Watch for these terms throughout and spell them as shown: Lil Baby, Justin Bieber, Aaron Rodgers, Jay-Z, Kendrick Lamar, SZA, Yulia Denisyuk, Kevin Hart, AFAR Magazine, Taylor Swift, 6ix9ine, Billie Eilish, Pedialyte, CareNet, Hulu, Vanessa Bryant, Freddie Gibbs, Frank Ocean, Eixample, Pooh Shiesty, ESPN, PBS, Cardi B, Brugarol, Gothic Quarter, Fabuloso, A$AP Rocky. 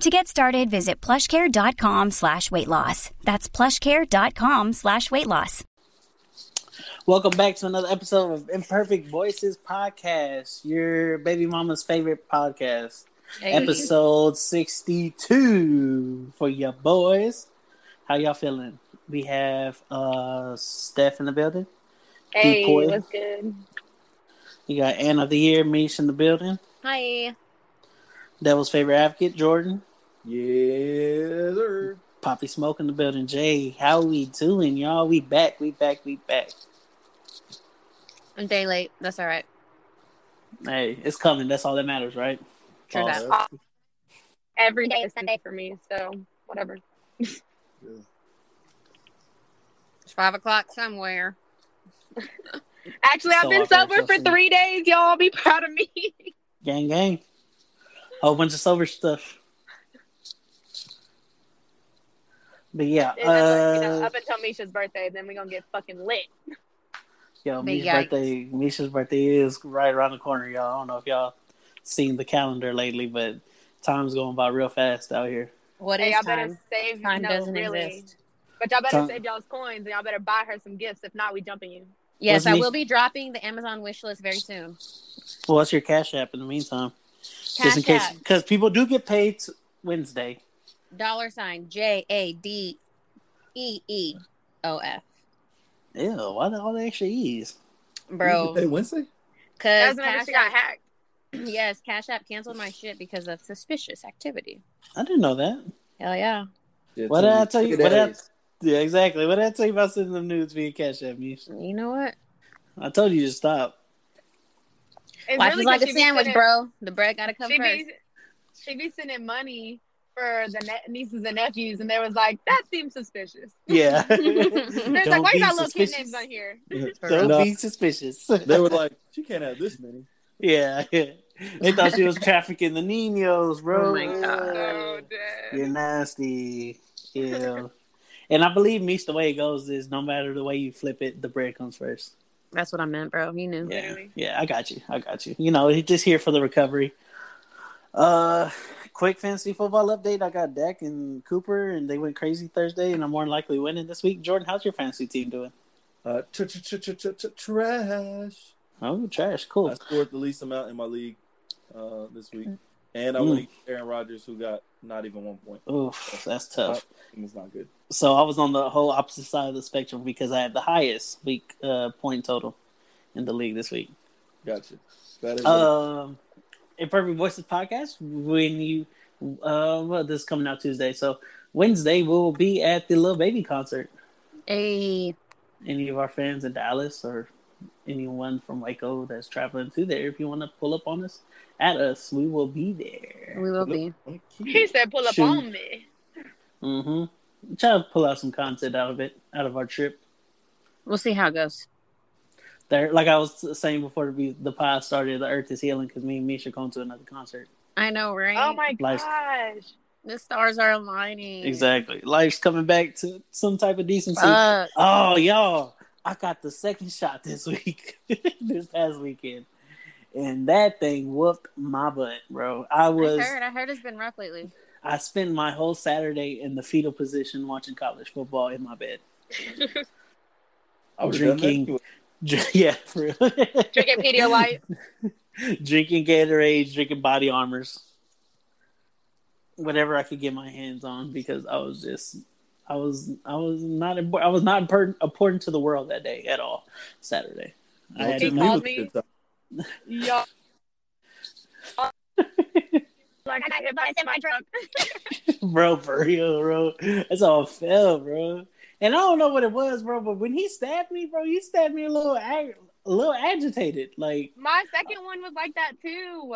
To get started, visit plushcare.com/weightloss. That's plushcare.com/weightloss. Welcome back to another episode of Imperfect Voices Podcast, your baby mama's favorite podcast. Hey. Episode 62 for your boys. How y'all feeling? We have Steph in the building. Hey, what's good? You got Anna of the Year, Mish in the building. Hi. Devil's favorite advocate, Jordan. Yes, sir. Poppy Smoke in the building. Jay, how we doing, y'all? We back. I'm day late. That's all right. Hey, it's coming. That's all that matters, right? True that. Every day is Sunday for me, so whatever. Yeah. It's 5 o'clock somewhere. Actually, I've been sober for 3 days. Y'all be proud of me. Gang, gang. Whole bunch of sober stuff. But yeah, up until Misha's birthday, then we're gonna get fucking lit. Yo, Misha's birthday is right around the corner, y'all. I don't know if y'all seen the calendar lately, but time's going by real fast out here. What is y'all time? Better save time doesn't really exist. But y'all better save y'all's coins and y'all better buy her some gifts. If not, we jumping you. Yes, I will be dropping the Amazon wish list very soon. Well, what's your Cash App in the meantime? Cash Just in case, because people do get paid Wednesday. $ $JADEEOF. Ew, why the all the extra E's? Bro. Hey, Wednesday? Because Cash App got hacked. Yes, Cash App canceled my shit because of suspicious activity. I didn't know that. Hell yeah. What did I tell you? Yeah, exactly. What did I tell you about sending them nudes via Cash App, Misha? You know what? I told you to stop. Life is like a sandwich, bro. The bread gotta come first. She be sending money for the nieces and nephews, and they was like, that seems suspicious. Yeah. They was like, why you got little kid names on here? Don't be suspicious. They were like, she can't have this many. Yeah. They thought she was trafficking the niños, bro. Oh, my God. Oh, you're nasty. Yeah. And I believe, Mish, the way it goes is no matter the way you flip it, the bread comes first. That's what I meant, bro. You knew. Yeah, really. Yeah, I got you. You know, he's just here for the recovery. Quick fantasy football update. I got Dak and Cooper, and they went crazy Thursday, and I'm more than likely winning this week. Jordan, how's your fantasy team doing? Trash. Oh, trash. Cool. I scored the least amount in my league this week, and I went Aaron Rodgers, who got not even 1 point. Oh, that's tough. It's not good. So I was on the whole opposite side of the spectrum because I had the highest week point total in the league this week. Gotcha. That is Imperfect Voices Podcast, when you this is coming out Tuesday, so Wednesday we'll be at the Lil Baby concert. Hey, any of our fans in Dallas or anyone from Waco that's traveling to there, if you want to pull up on us, at us, we will be there. We will be. He said, "Pull up on me." Mm-hmm. Try to pull out some content out of it, out of our trip. We'll see how it goes. There, like I was saying before the pod started, the earth is healing because me and Misha are going to another concert. I know, right? Oh my gosh. The stars are aligning. Exactly. Life's coming back to some type of decency. Oh, y'all. I got the second shot this week, this past weekend. And that thing whooped my butt, bro. I heard it's been rough lately. I spent my whole Saturday in the fetal position watching college football in my bed. I was drinking. Yeah, for real. Drinking Pedialyte, drinking Gatorade, drinking Body Armors, whatever I could get my hands on because I was just I was not important to the world that day at all. Saturday, I had to move. Yeah. Like I got hit by a semi truck. Bro, for real, bro. That's all fell, bro. And I don't know what it was, bro. But when he stabbed me, bro, he stabbed me a little agitated. Like my second one was like that too.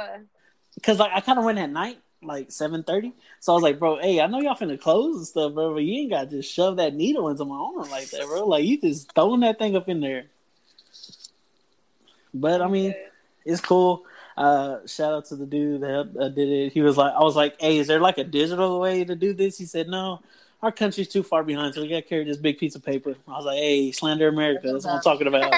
Cause like I kind of went at night, like 7:30. So I was like, bro, hey, I know y'all finna close and stuff, bro, but you ain't got to just shove that needle into my arm like that, bro. Like you just throwing that thing up in there. But I mean, it's cool. Shout out to the dude that did it. He was like, I was like, hey, is there like a digital way to do this? He said, no, our country's too far behind, so we got to carry this big piece of paper. I was like, hey, slander America. That's what I'm talking about.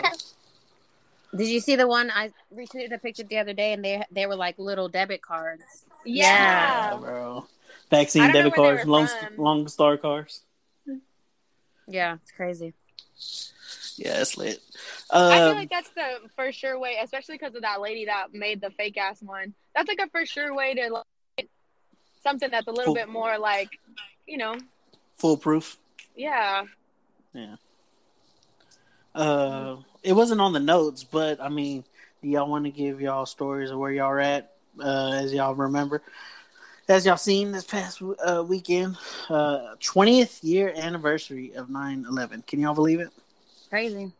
Did you see the one I retweeted a picture the other day, and they were like little debit cards? Yeah bro. Vaccine debit cards, long star cards. Yeah, it's crazy. Yeah, it's lit. I feel like that's the for sure way, especially because of that lady that made the fake ass one. That's like a for sure way to like, get something that's a little bit more like, you know, foolproof. Yeah. It wasn't on the notes, but I mean, do y'all want to give y'all stories of where y'all are at as y'all remember? As y'all seen this past weekend, 20th year anniversary of 9/11. Can y'all believe it? Crazy.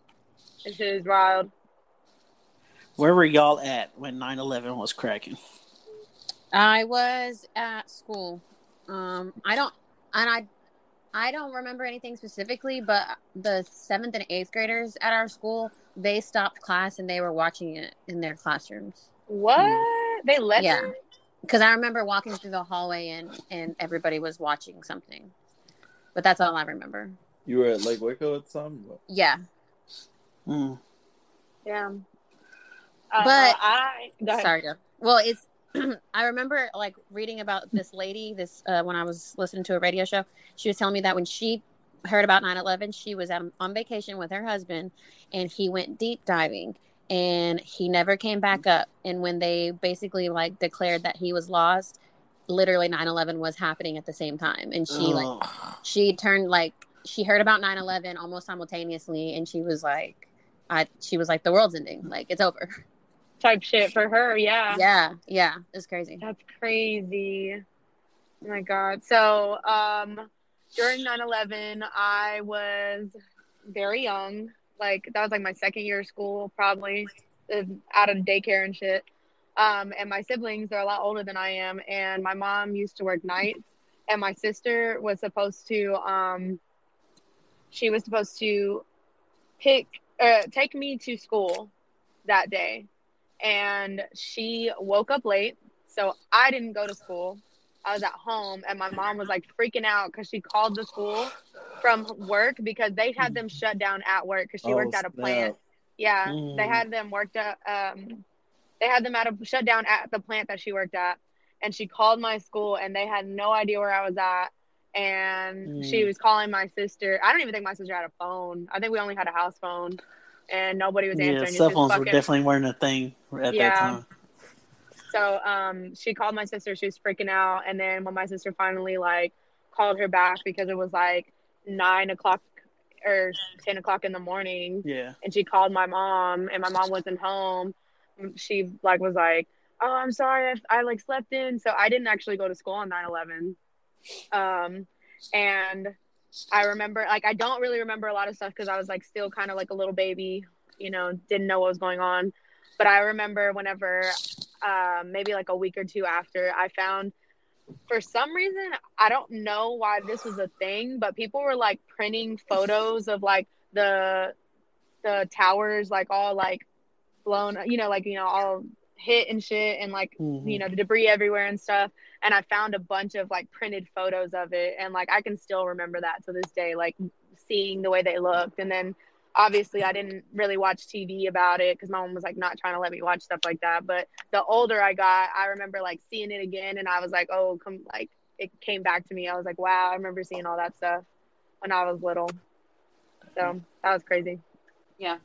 This is wild. Where were y'all at when 9/11 was cracking? I was at school. I don't remember anything specifically, but the 7th and 8th graders at our school, they stopped class and they were watching it in their classrooms. What? They left? Yeah. Because I remember walking through the hallway and everybody was watching something. But that's all I remember. You were at Lake Waco at some? Yeah. Mm. Yeah. But sorry. Well, it's I remember like reading about this lady. This when I was listening to a radio show, she was telling me that when she heard about 9/11, she was on vacation with her husband, and he went deep diving, and he never came back up. And when they basically like declared that he was lost, literally 9/11 was happening at the same time, and she heard about 9/11 almost simultaneously, and she was like, the world's ending. Like, it's over. Type shit for her, yeah. Yeah. It's crazy. That's crazy. Oh, my God. So, during 9/11, I was very young. Like, that was, like, my second year of school, probably, out of daycare and shit. And my siblings, they're a lot older than I am, and my mom used to work nights, and my sister was supposed to... She was supposed to take me to school that day, and she woke up late, so I didn't go to school. I was at home, and my mom was like freaking out because she called the school from work because they had them shut down at work because she worked at a plant. Yeah, they had them shut down at the plant that she worked at, and she called my school, and they had no idea where I was at. And she was calling my sister. I don't even think my sister had a phone. I think we only had a house phone, and nobody was answering. Yeah, cell phones were definitely weren't a thing at that time. So she called my sister. She was freaking out. And then when my sister finally like called her back because it was like 9 o'clock or 10 o'clock in the morning. Yeah. And she called my mom, and my mom wasn't home. She like was like, "Oh, I'm sorry, I like slept in." So I didn't actually go to school on 9/11. And I remember, like, I don't really remember a lot of stuff because I was like still kind of like a little baby, you know, didn't know what was going on. But I remember whenever, maybe like a week or two after, I found, for some reason, I don't know why this was a thing, but people were like printing photos of like the towers, like all like blown, you know, like, you know, all hit and shit, and like you know, the debris everywhere and stuff. And I found a bunch of like printed photos of it, and like I can still remember that to this day, like seeing the way they looked. And then obviously I didn't really watch TV about it because my mom was like not trying to let me watch stuff like that. But the older I got, I remember like seeing it again, and I was like, oh, come, like it came back to me. I was like, wow, I remember seeing all that stuff when I was little. So that was crazy. Yeah.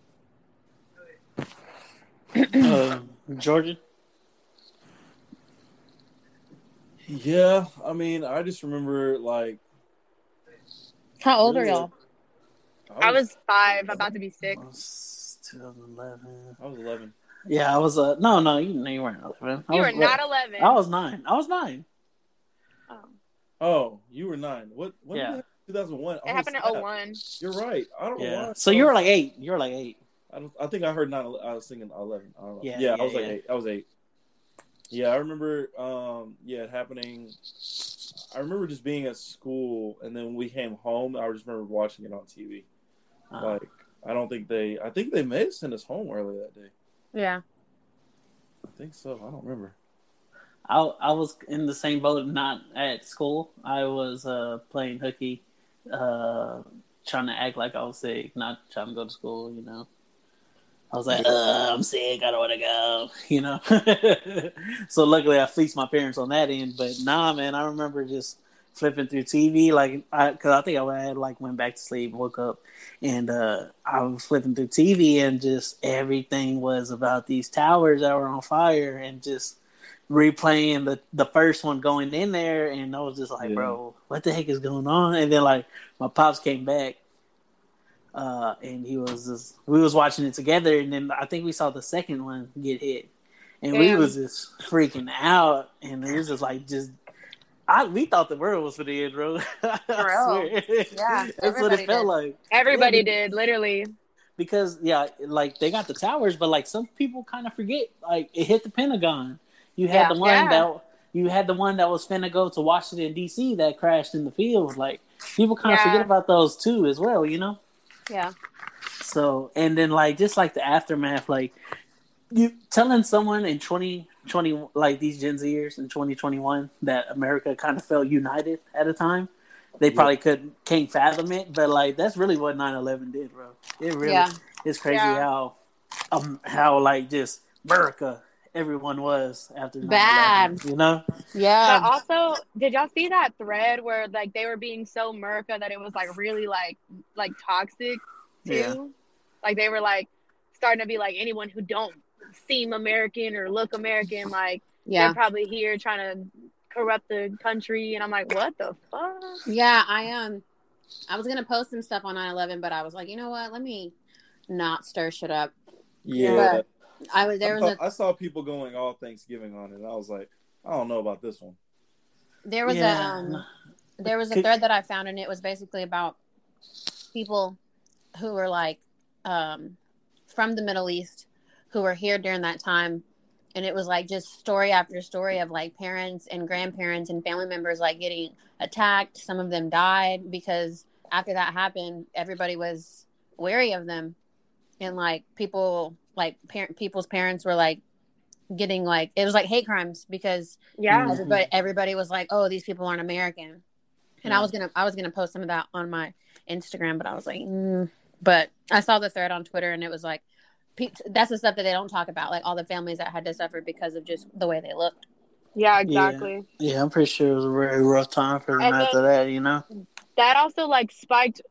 Jordan? Yeah, I mean, I just remember, like, How old are y'all? I was 5, about to be 6. I was 11. I was 11. Yeah, I was. No, you weren't 11. You were not 11. I was 9. Oh. Oh, you were 9. What? Yeah. 2001. It happened in 2001. You're right. I don't know why. So you were like 8. I think I heard 9. I was thinking 11. I don't know. Yeah, I was like 8. I was 8. Yeah, I remember. It happening. I remember just being at school, and then when we came home, I just remember watching it on TV. Like, I think they may have sent us home early that day. Yeah. I think so. I don't remember. I was in the same boat, not at school. I was playing hooky, trying to act like I was sick, not trying to go to school, you know. I was like, I'm sick, I don't want to go, you know. So luckily I fleeced my parents on that end. But nah, man, I remember just flipping through TV, like, because I think I had, like, went back to sleep, woke up, and I was flipping through TV, and just everything was about these towers that were on fire, and just replaying the first one going in there, and I was just like, bro, what the heck is going on? And then, like, my pops came back. And he was just, we was watching it together, and then I think we saw the second one get hit, and we was just freaking out, and it was just like, we thought the world was for the end, bro. I swear. Yeah, that's what it felt like. Everybody did, literally. Because like they got the towers, but like some people kind of forget, like it hit the Pentagon. You had the one that was finna go to Washington D.C. that crashed in the field. Like people kind of forget about those too, as well, you know. Yeah. So, and then like just like the aftermath, like you telling someone in 2020, like these Gen Zers in 2021, that America kind of felt united at a time, they probably can't fathom it, but like that's really what 9/11 did, bro. It really it's crazy how like just America everyone was after 9/11, bad, you know. Yeah. But also, did y'all see that thread where like they were being so America that it was like really like toxic too? Yeah. Like they were like starting to be like anyone who don't seem American or look American, like they're probably here trying to corrupt the country. And I'm like, what the fuck? Yeah, I was gonna post some stuff on 9/11, but I was like, you know what? Let me not stir shit up. Yeah. But I saw people going all Thanksgiving on it, and I was like, I don't know about this one. There was a thread that I found, and it was basically about people who were like from the Middle East who were here during that time, and it was like just story after story of like parents and grandparents and family members like getting attacked. Some of them died because after that happened, everybody was wary of them, and like people. Like people's parents were like getting like it was like hate crimes because everybody was like, oh, these people aren't American. And I was gonna post some of that on my Instagram, but I was like, But I saw the thread on Twitter, and it was like that's the stuff that they don't talk about, like all the families that had to suffer because of just the way they looked. Yeah, exactly. Yeah, I'm pretty sure it was a very rough time for them after that, you know. That also like spiked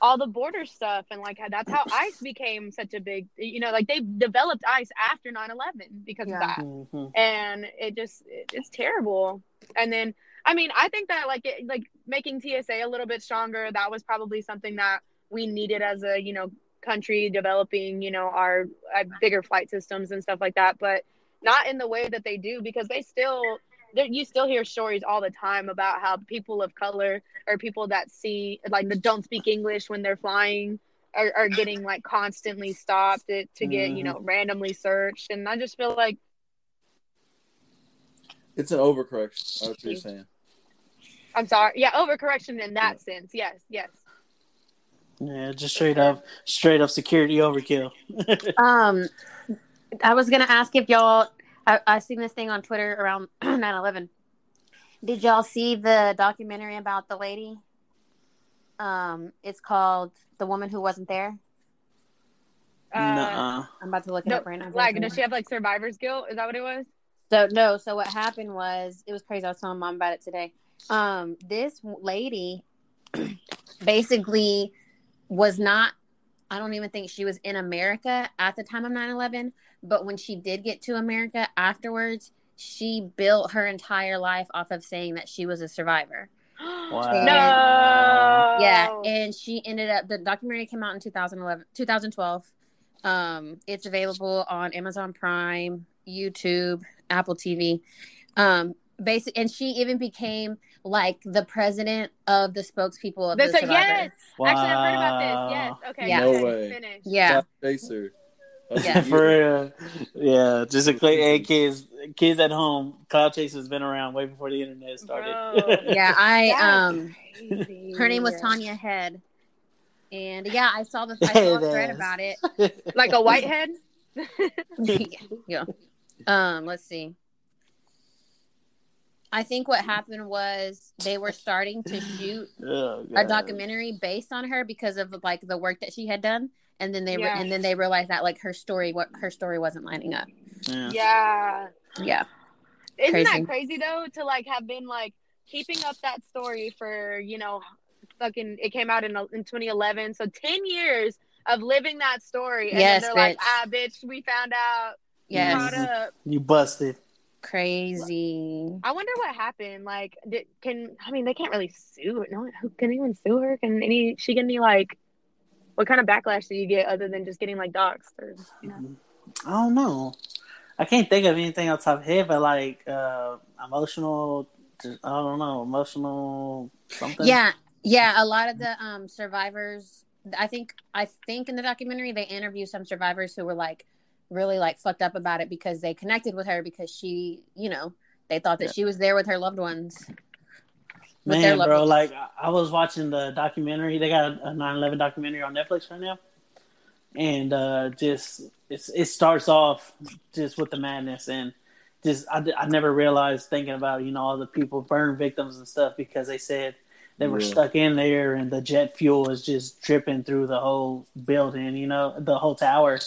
all the border stuff, and like that's how ICE became such a big, you know, like they developed ICE after 9/11 because of that, and it's terrible. And then I mean, I think that like making TSA a little bit stronger, that was probably something that we needed as a, you know, country developing, you know, our bigger flight systems and stuff like that, but not in the way that they do, because they still. You still hear stories all the time about how people of color or people that see like that don't speak English when they're flying are getting like constantly stopped to get, you know, randomly searched. And I just feel like it's an overcorrection. I was just saying. I'm sorry. Yeah, overcorrection in that sense. Yes. Yeah, just straight up security overkill. I was gonna ask if y'all. I seen this thing on Twitter around 9/11. Did y'all see the documentary about the lady? It's called "The Woman Who Wasn't There." I'm about to look it up right now. Like, does she have like survivor's guilt? Is that what it was? So what happened was, it was crazy. I was telling Mom about it today. This lady basically was not. I don't even think she was in America at the time of 9/11. But when she did get to America afterwards, she built her entire life off of saying that she was a survivor. Wow. And, no. Yeah, and she ended up, the documentary came out in 2012. It's available on Amazon Prime, YouTube, Apple TV. Basically, and she even became like the president of the spokespeople of the survivors. Yes. Wow. Actually, I've heard about this. Yes. Okay. Yeah. No way. Finish. Yeah. Yeah. For real. Yeah. Just to hey, kids at home. Cloud Chaser's been around way before the internet started. Yeah. Crazy. Her name was Tanya Head. And yeah, I saw the thread about it. Like a white head? Yeah. Let's see. I think what happened was they were starting to shoot a documentary based on her because of like the work that she had done, and then they they realized that like her story wasn't lining up. Yeah. Isn't that crazy though to like have been like keeping up that story for, you know, fucking it came out in 2011, so 10 years of living that story, and then they're like, bitch, we found out. You busted. Crazy. I wonder what happened. Like, they can't really sue. No, who can even sue her? She can be like, what kind of backlash do you get other than just getting like doxxed? Or, you know? I don't know. I can't think of anything on top of head, but like emotional something. Yeah. A lot of the survivors. I think in the documentary they interview some survivors who were like really like fucked up about it because they connected with her because she, you know, they thought that she was there with her loved ones. Like I was watching the documentary. They got a 9/11 documentary on Netflix right now, and it starts off just with the madness, and just I never realized thinking about, you know, all the people, burn victims and stuff, because they said they were stuck in there and the jet fuel was just dripping through the whole building, you know, the whole tower.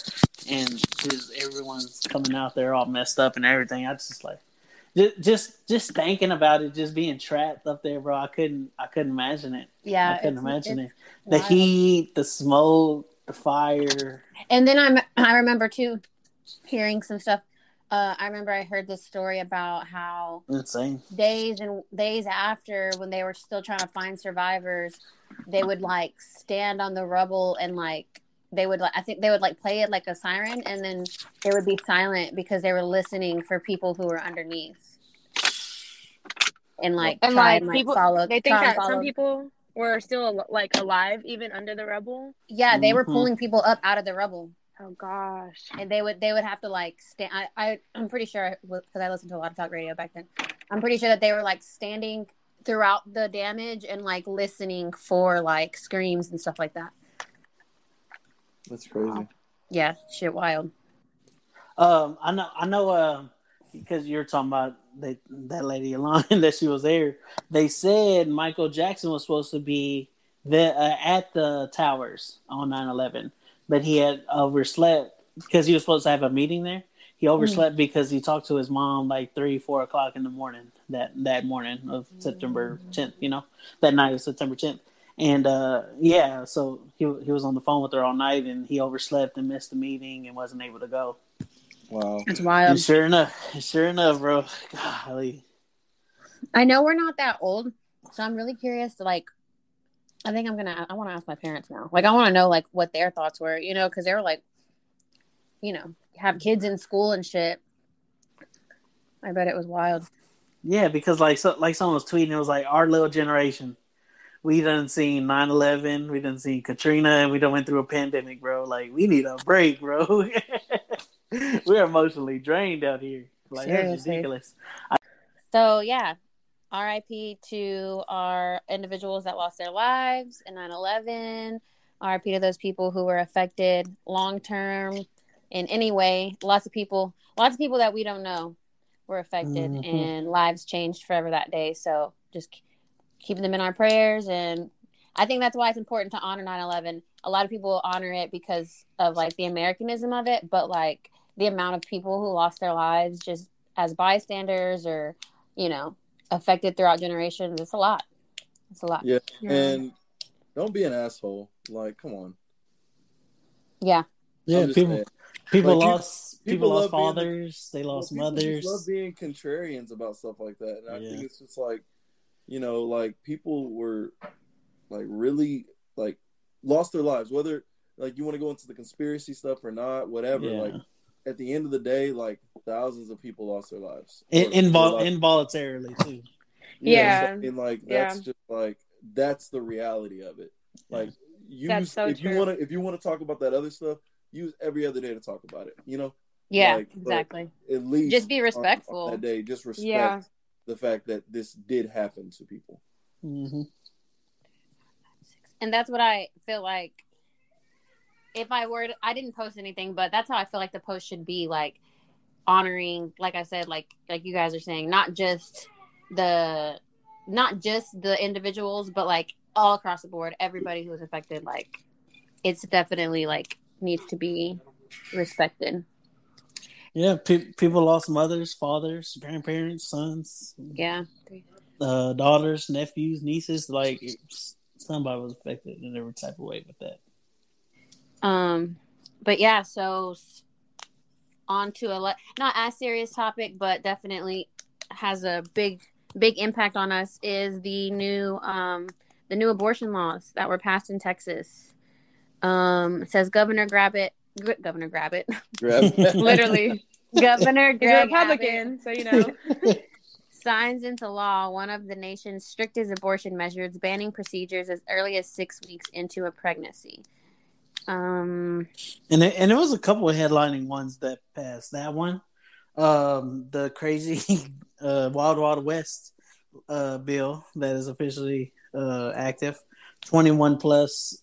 And just everyone's coming out there all messed up and everything. I just like, just thinking about it, just being trapped up there, bro. I couldn't imagine it. Yeah. I couldn't imagine it. The heat, the smoke, the fire. And then I remember too, hearing some stuff. I remember I heard this story about how days after, when they were still trying to find survivors, they would like stand on the rubble and like they would play it like a siren, and then they would be silent because they were listening for people who were underneath. And like some people were still like alive even under the rubble. Yeah, they were pulling people up out of the rubble. Oh gosh! And they would have to like stand. I'm pretty sure, because I listened to a lot of talk radio back then. I'm pretty sure that they were like standing throughout the damage and like listening for like screams and stuff like that. That's crazy. Wow. Yeah, shit, wild. I know. Because you're talking about that lady Alon that she was there. They said Michael Jackson was supposed to be at the towers on 9/11. But he had overslept because he was supposed to have a meeting there. He overslept because he talked to his mom like 3-4 o'clock in the morning that morning of September 10th, you know, that night of September 10th. And so he was on the phone with her all night, and he overslept and missed the meeting and wasn't able to go. Wow. That's wild. And sure enough, bro. Golly. I know we're not that old, so I'm really curious to like, I think I want to ask my parents now. Like, I want to know, like, what their thoughts were, you know, because they were, like, you know, have kids in school and shit. I bet it was wild. Yeah, because, like, someone was tweeting, it was like, our little generation, we done seen 9/11, we done seen Katrina, and we done went through a pandemic, bro. Like, we need a break, bro. We're emotionally drained out here. Like, that's ridiculous. So, yeah. RIP to our individuals that lost their lives in 9/11. RIP to those people who were affected long term in any way. Lots of people that we don't know were affected, and lives changed forever that day. So just keeping them in our prayers. And I think that's why it's important to honor 9/11. A lot of people honor it because of like the Americanism of it, but like the amount of people who lost their lives just as bystanders, or, you know, affected throughout generations. It's a lot. Yeah, and don't be an asshole. Like, come on. Yeah. Yeah, people like, lost people lost fathers. They lost mothers. People love being contrarians about stuff like that, and I think it's just like, you know, like, people were, like, really, like, lost their lives. Whether, like, you want to go into the conspiracy stuff or not, whatever, yeah. Like, at the end of the day, like, thousands of people lost their lives. Involuntarily, too. Yeah. And, that's just, like, that's the reality of it. Like, if you want to talk about that other stuff, use every other day to talk about it, you know? Yeah, like, exactly. At least just be respectful. On that day, just respect the fact that this did happen to people. Mm-hmm. And that's what I feel like. If I were to, I didn't post anything, but that's how I feel like the post should be, like, honoring, like I said, like you guys are saying, not just the individuals, but, like, all across the board, everybody who was affected, like, it's definitely, like, needs to be respected. Yeah, people lost mothers, fathers, grandparents, sons, daughters, nephews, nieces. Like, somebody was affected in every type of way with that. But yeah, so on to not as serious topic, but definitely has a big impact on us is the new abortion laws that were passed in Texas. It says Governor Greg Abbott. Literally, Governor Greg Republican, Abbott. So you know, signs into law one of the nation's strictest abortion measures, banning procedures as early as 6 weeks into a pregnancy. And there was a couple of headlining ones that passed. That one, the crazy Wild Wild West bill that is officially active. 21 plus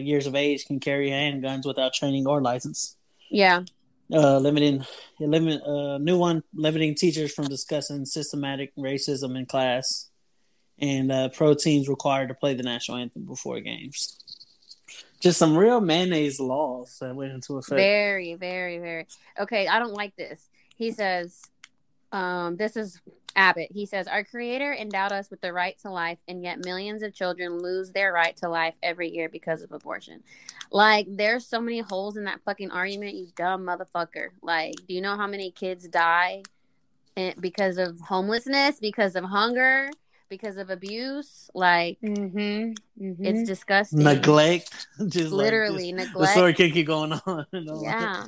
years of age can carry handguns without training or license. Yeah. Limiting teachers from discussing systematic racism in class, and pro teams required to play the national anthem before games. Just some real mayonnaise laws that went into effect. Very, very, very. Okay, I don't like this. He says, this is Abbott. He says, our creator endowed us with the right to life, and yet millions of children lose their right to life every year because of abortion. Like, there's so many holes in that fucking argument, you dumb motherfucker. Like, do you know how many kids die because of homelessness, because of hunger, because of abuse? Like, It's disgusting. Neglect. Just literally, like, neglect. The story can keep going on. Yeah.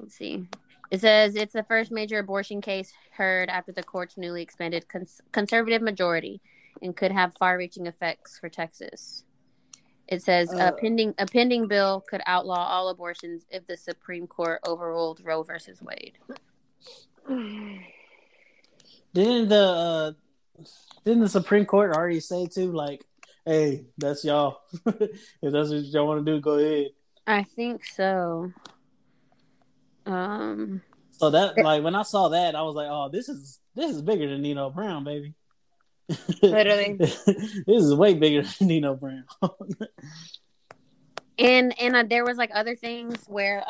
Let's see. It says it's the first major abortion case heard after the court's newly expanded conservative majority, and could have far-reaching effects for Texas. It says a pending bill could outlaw all abortions if the Supreme Court overruled Roe versus Wade. Didn't the Supreme Court already say too, like, hey, that's y'all. If that's what y'all want to do, go ahead. I think so. So that, like, when I saw that, I was like, "Oh, this is bigger than Nino Brown, baby." Literally, this is way bigger than Nino Brown. And there was, like, other things where,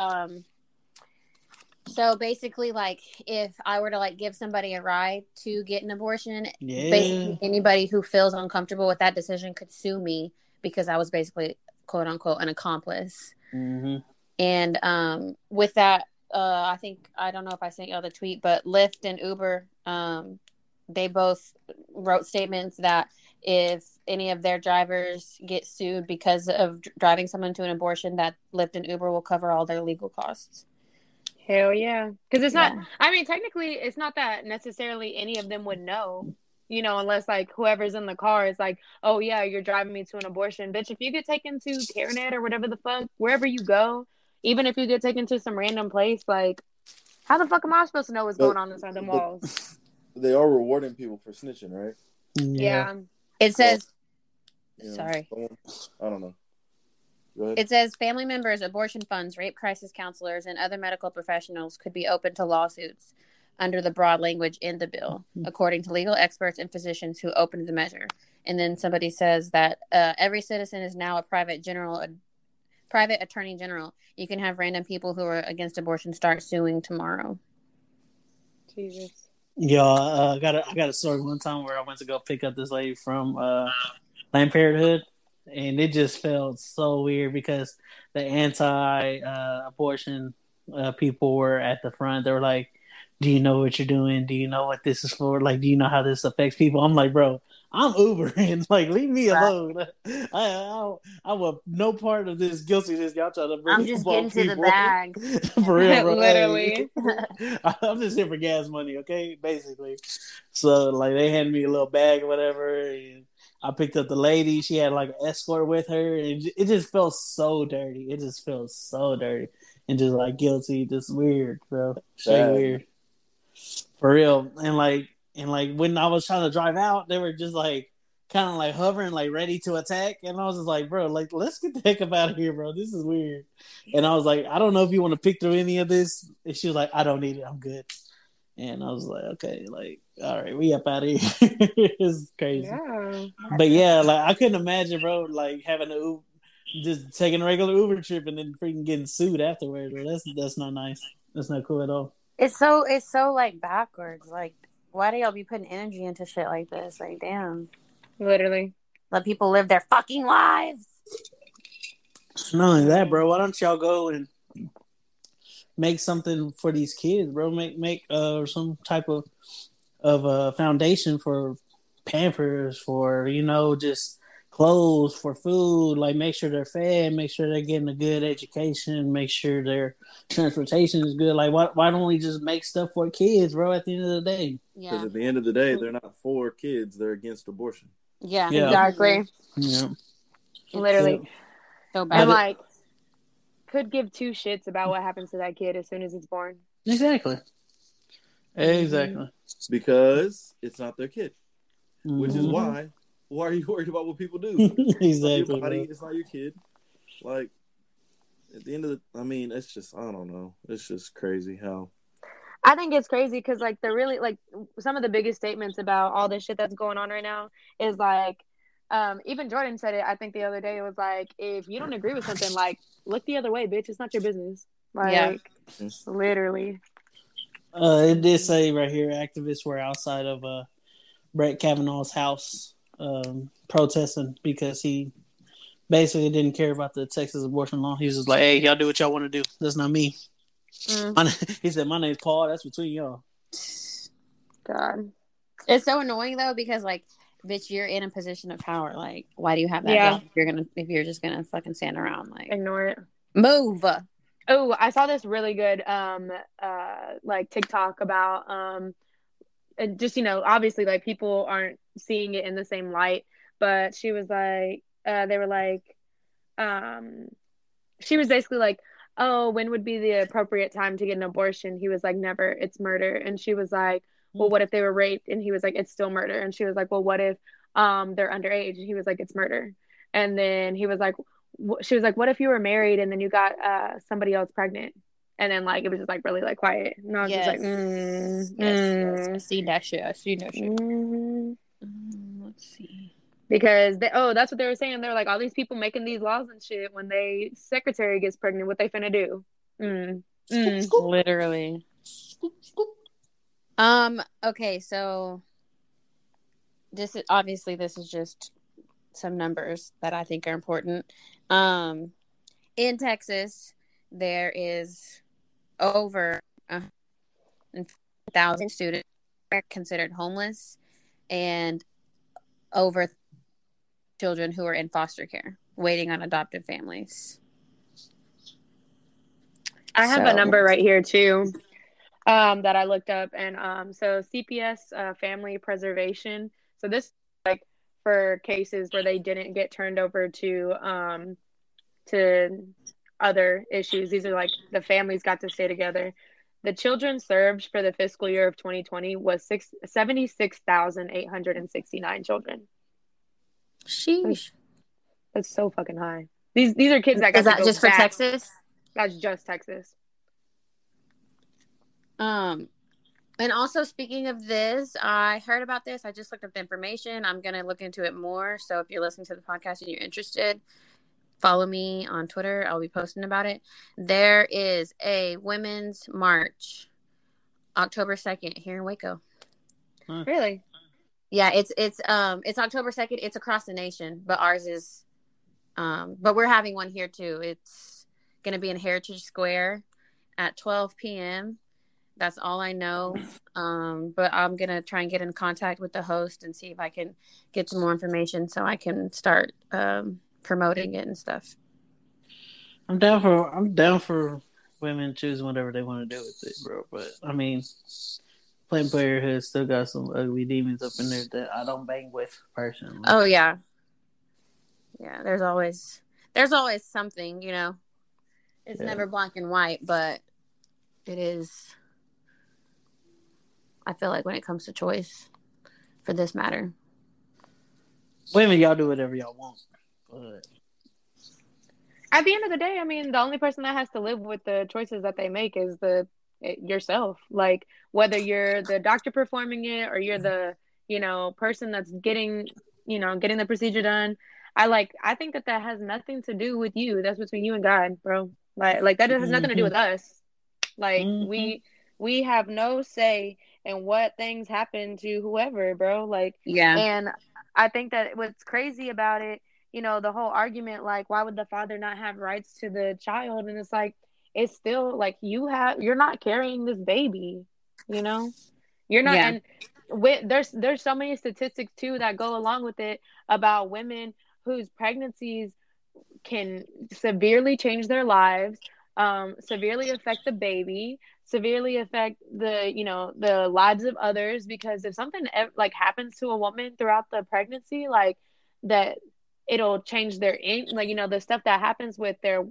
so basically, like, if I were to, like, give somebody a ride to get an abortion, basically anybody who feels uncomfortable with that decision could sue me because I was basically, quote unquote, an accomplice. Mm-hmm. And with that. I think, I don't know if I sent y'all the tweet, but Lyft and Uber, they both wrote statements that if any of their drivers get sued because of driving someone to an abortion, that Lyft and Uber will cover all their legal costs. Hell yeah. Because it's not, I mean, technically, it's not that necessarily any of them would know, you know, unless, like, whoever's in the car is like, oh yeah, you're driving me to an abortion. Bitch, if you get taken to CareNet or whatever the fuck, wherever you go, even if you get taken to some random place, like, how the fuck am I supposed to know what's going on inside the walls? They are rewarding people for snitching, right? Yeah. It says... Yeah. Sorry. I don't know. Go ahead. It says family members, abortion funds, rape crisis counselors, and other medical professionals could be open to lawsuits under the broad language in the bill, according to legal experts and physicians who opened the measure. And then somebody says that every citizen is now a private attorney general. You can have random people who are against abortion start suing tomorrow. Jesus. Yeah, I got a story one time where I went to go pick up this lady from Planned Parenthood, and it just felt so weird because the anti-abortion people were at the front. They were like, do you know what you're doing? Do you know what this is for? Like, do you know how this affects people? I'm like, bro, I'm Ubering. Like, leave me alone. I want no part of this guiltiness. Y'all trying to bring I'm just getting people to the bag. For real, bro. Literally. I'm just here for gas money, okay? Basically. So, like, they handed me a little bag or whatever. And I picked up the lady. She had, like, an escort with her. And it just felt so dirty. It just felt so dirty. And just, like, guilty. Just weird, bro. Shit weird. For real. And when I was trying to drive out, they were just like kind of like hovering, like ready to attack. And I was just like, bro, like let's get the heck up out of here, bro. This is weird. And I was like, I don't know if you want to pick through any of this. And she was like, I don't need it. I'm good. And I was like, okay, like, all right, we up out of here. It's crazy. Yeah. But yeah, like I couldn't imagine, bro, like having a Uber, just taking a regular Uber trip and then freaking getting sued afterwards. Bro. That's not nice. That's not cool at all. It's so like backwards. Like, why do y'all be putting energy into shit like this? Like, damn. Literally. Let people live their fucking lives. Not only that, bro. Why don't y'all go and make something for these kids, bro? Make some type of foundation for Pampers, for, you know, just clothes, for food. Like, make sure they're fed. Make sure they're getting a good education. Make sure their transportation is good. Like, why don't we just make stuff for kids, bro? At the end of the day, because at the end of the day, they're not for kids; they're against abortion. Yeah. Exactly. Yeah, literally. So bad. And like, could give two shits about what happens to that kid as soon as it's born. Exactly. Because it's not their kid, which is why. Why are you worried about what people do? Exactly. It's not your kid. Like, at the end of the... I mean, it's just... I don't know. It's just crazy how... I think it's crazy because, like, they're really... Like, some of the biggest statements about all this shit that's going on right now is, like... even Jordan said it, I think, the other day. It was, like, if you don't agree with something, like, look the other way, bitch. It's not your business. Like, literally. It did say right here, activists were outside of Brett Kavanaugh's house... protesting because he basically didn't care about the Texas abortion law. He was just like, hey, y'all do what y'all want to do. That's not me. He said, my name's Paul. That's between y'all. God. It's so annoying, though, because, like, bitch, you're in a position of power. Like, why do you have that job if you're just gonna fucking stand around? Like, ignore it. Move. Oh, I saw this really good, like, TikTok about, just, you know, obviously, like, people aren't seeing it in the same light, but she was like, they were like, she was basically like, oh, when would be the appropriate time to get an abortion? He was like, never, it's murder. And she was like, well, what if they were raped? And he was like, it's still murder. And she was like, well, what if they're underage? And he was like, it's murder. And then he was like, she was like, what if you were married and then you got somebody else pregnant? And then, like, it was just, like, really, like, quiet. And I was just like, I seen that shit. Let's see. Because, that's what they were saying. They were like, all these people making these laws and shit, when they secretary gets pregnant, what they finna do? Scoop. Literally. Scoop. Okay, so, this is just some numbers that I think are important. In Texas, there is over 1,000 students are considered homeless and over children who are in foster care waiting on adoptive families. I have a number right here too that I looked up, and so CPS family preservation, so this like for cases where they didn't get turned over to other issues. These are like the families got to stay together. The children served for the fiscal year of 2020 was 76,869 children. Sheesh. That's so fucking high. These are kids that got Is that to go just back. For Texas? That's just Texas. And also, speaking of this, I heard about this. I just looked up the information. I'm going to look into it more. So if you're listening to the podcast and you're interested, follow me on Twitter. I'll be posting about it. There is a women's march October 2nd here in Waco. Huh. Really? Yeah, it's October 2nd. It's across the nation, but ours is but we're having one here too. It's going to be in Heritage Square at 12 p.m. That's all I know. But I'm going to try and get in contact with the host and see if I can get some more information so I can start promoting it and stuff. I'm down for women choosing whatever they want to do with it, bro. But, I mean, Planned Parenthood still got some ugly demons up in there that I don't bang with personally. Oh, yeah. Yeah, there's always something, you know. It's never black and white, but it is... I feel like when it comes to choice, for this matter. Women, y'all do whatever y'all want. But... at the end of the day, I mean, the only person that has to live with the choices that they make is yourself. Like, whether you're the doctor performing it or you're the, you know, person that's getting the procedure done. I think that has nothing to do with you. That's between you and God, bro. Like that has nothing to do with us. Like, we have no say in what things happen to whoever, bro. Like, yeah. And I think that what's crazy about it, you know, the whole argument, like, why would the father not have rights to the child? And it's like, it's still like you're not carrying this baby, you know, you're not. Yeah. And there's so many statistics too that go along with it about women whose pregnancies can severely change their lives, severely affect the baby, severely affect the lives of others, because if something like happens to a woman throughout the pregnancy, like that, it'll change their the stuff that happens with their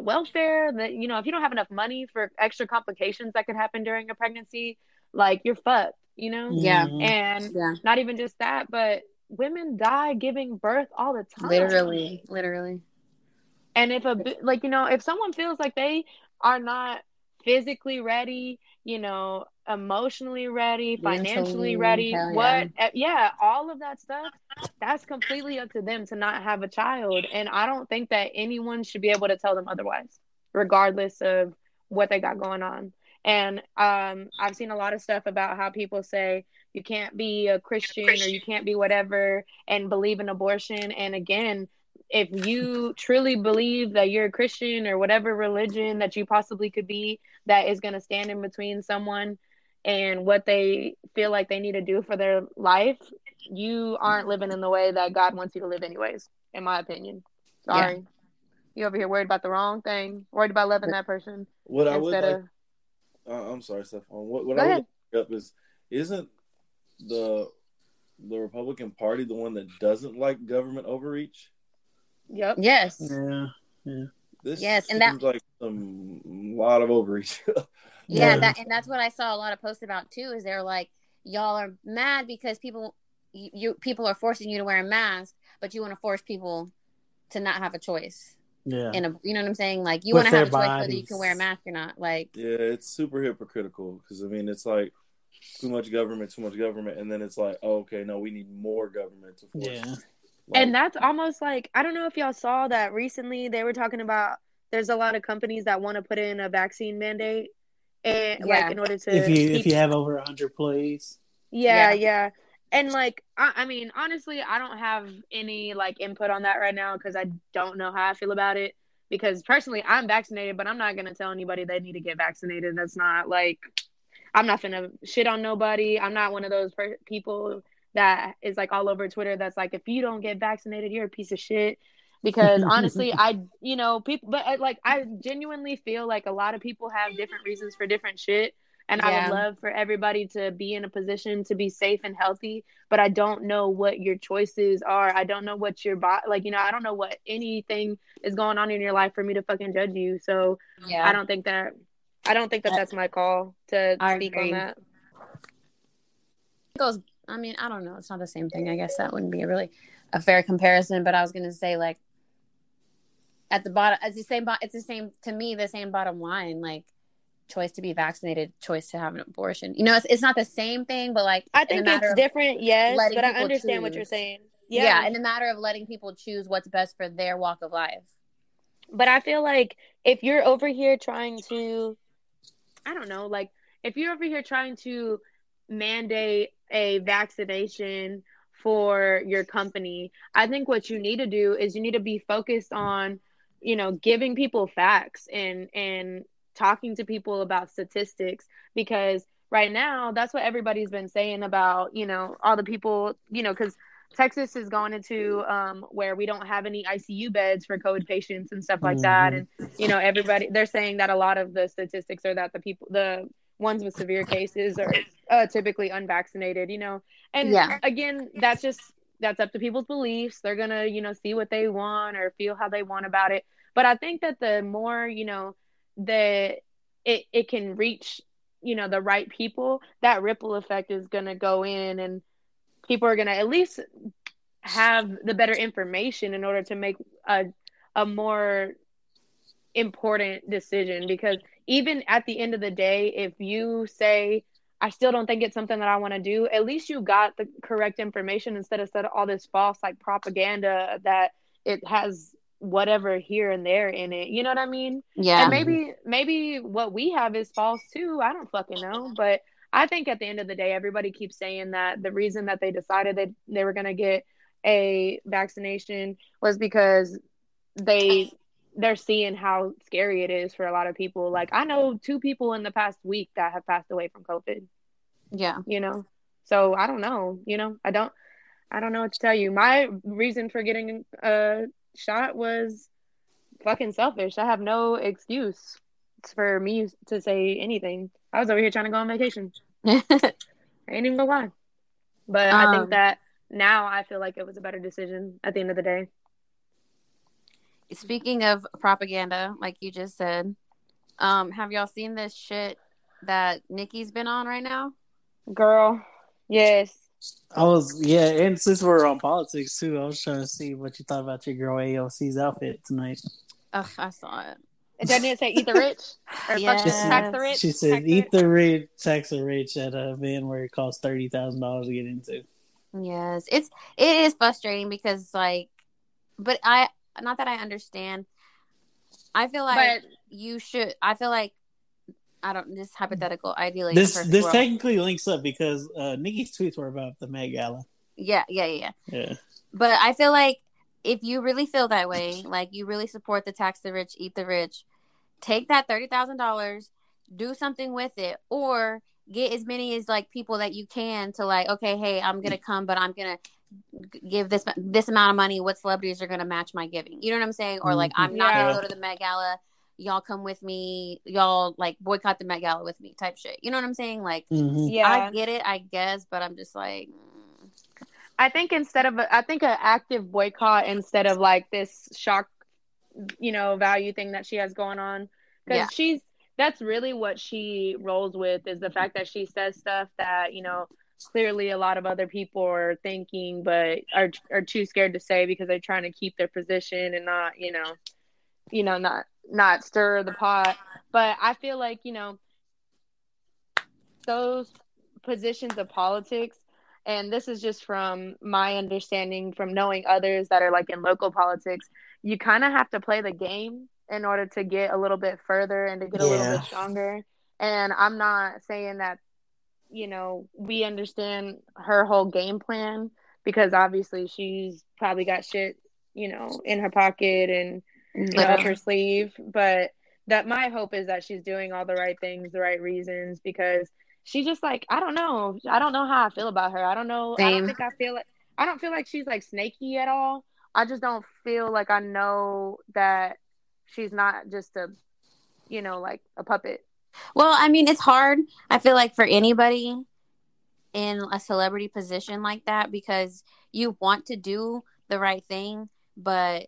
welfare, that if you don't have enough money for extra complications that could happen during a pregnancy, like you're fucked, you know. Yeah. And not even just that, but women die giving birth all the time, literally. And if if someone feels like they are not physically ready, emotionally ready, financially ready, all of that stuff, that's completely up to them to not have a child. And I don't think that anyone should be able to tell them otherwise, regardless of what they got going on. And I've seen a lot of stuff about how people say you can't be a Christian or you can't be whatever and believe in abortion. And again, if you truly believe that you're a Christian or whatever religion that you possibly could be, that is going to stand in between someone and what they feel like they need to do for their life, you aren't living in the way that God wants you to live anyways, in my opinion. Sorry. Yeah. You over here worried about the wrong thing, worried about loving that person. What I would I'm sorry, Stephon. What I would bring up is, isn't the Republican Party the one that doesn't like government overreach? Yep. Yes. Yeah. This seems like some lot of overreach. Yeah, that's what I saw a lot of posts about too. Is they're like, y'all are mad because people are forcing you to wear a mask, but you want to force people to not have a choice. Yeah. And you know what I'm saying? Like, you want to have a choice whether you can wear a mask or not. Like, yeah, it's super hypocritical because I mean, it's like too much government, and then it's like, oh, okay, no, we need more government to force. Yeah. And that's almost like, I don't know if y'all saw that recently, they were talking about there's a lot of companies that want to put in a vaccine mandate and like in order to if you have over 100 employees. Yeah. And like I mean, honestly, I don't have any like input on that right now because I don't know how I feel about it, because personally I'm vaccinated, but I'm not going to tell anybody they need to get vaccinated. That's not like, I'm not going to shit on nobody. I'm not one of those people that is like all over Twitter that's like, if you don't get vaccinated, you're a piece of shit. Because honestly, I genuinely feel like a lot of people have different reasons for different shit. And I would love for everybody to be in a position to be safe and healthy. But I don't know what your choices are. I don't know what your body, I don't know what anything is going on in your life for me to fucking judge you. So I don't think that, that's my call to speak on that. It goes, I mean, I don't know. It's not the same thing. I guess that wouldn't be a fair comparison. But I was going to say, like, at the bottom, it's the same bottom line. Like, choice to be vaccinated, choice to have an abortion. You know, it's not the same thing, but like, I think it's different. Yes, but I understand what you're saying. Yeah, in the matter of letting people choose what's best for their walk of life. But I feel like if you're over here trying to, mandate a vaccination for your company, I think what you need to do is you need to be focused on, giving people facts and talking to people about statistics, because right now that's what everybody's been saying about, you know, all the people, you know, because Texas is going into where we don't have any ICU beds for COVID patients and stuff like that. And, you know, everybody, they're saying that a lot of the statistics are that the people, the ones with severe cases are typically unvaccinated, you know. And again, that's up to people's beliefs. They're going to, you know, see what they want or feel how they want about it. But I think that the more, you know, it can reach, you know, the right people, that ripple effect is going to go in, and people are going to at least have the better information in order to make a more important decision. Because even at the end of the day, if you say, I still don't think it's something that I want to do, at least you got the correct information instead of all this false like propaganda that it has whatever here and there in it. You know what I mean? Yeah. And maybe what we have is false too. I don't fucking know. But I think at the end of the day, everybody keeps saying that the reason that they decided that they were going to get a vaccination was because they're seeing how scary it is for a lot of people. Like, I know 2 people in the past week that have passed away from COVID. Yeah. You know? So I don't know, you know, I don't know what to tell you. My reason for getting a shot was fucking selfish. I have no excuse for me to say anything. I was over here trying to go on vacation. I ain't even gonna lie. But I think that now I feel like it was a better decision at the end of the day. Speaking of propaganda, like you just said, have y'all seen this shit that Nicki's been on right now? Girl, yes. And since we're on politics too, I was trying to see what you thought about your girl AOC's outfit tonight. Ugh, I saw it. Didn't it say eat the rich? Or tax the rich? She said eat the rich, tax the rich at an event where it costs $30,000 to get into. Yes. It is frustrating because, like, but not that I understand. I feel like this hypothetical ideally. This technically links up because Nicki's tweets were about the Met Gala. Yeah. But I feel like if you really feel that way, like you really support the tax the rich, eat the rich, take that $30,000, do something with it, or get as many as like people that you can to like, okay, hey, I'm going to come, but I'm going to give this amount of money. What celebrities are going to match my giving? You know what I'm saying? Or like, I'm not going to go to the Met Gala. Y'all come with me. Y'all like boycott the Met Gala with me type shit. You know what I'm saying? Like, I get it, I guess, but I'm just like, I think an active boycott instead of like this shock, you know, value thing that she has going on. Because that's really what she rolls with, is the fact that she says stuff that, you know, clearly a lot of other people are thinking but are too scared to say because they're trying to keep their position and not, you know, not stir the pot. But I feel like, you know, those positions of politics, and this is just from my understanding from knowing others that are like in local politics, you kind of have to play the game in order to get a little bit further and to get a little bit stronger. And I'm not saying that, you know, we understand her whole game plan, because obviously she's probably got shit, you know, in her pocket and up her sleeve. But that my hope is that she's doing all the right things, the right reasons, because she's just like, I don't know how I feel about her. I don't know. Same. I don't feel like she's like snaky at all. I just don't feel like I know that she's not just a, you know, like a puppet. Well, I mean, it's hard, I feel like, for anybody in a celebrity position like that, because you want to do the right thing, but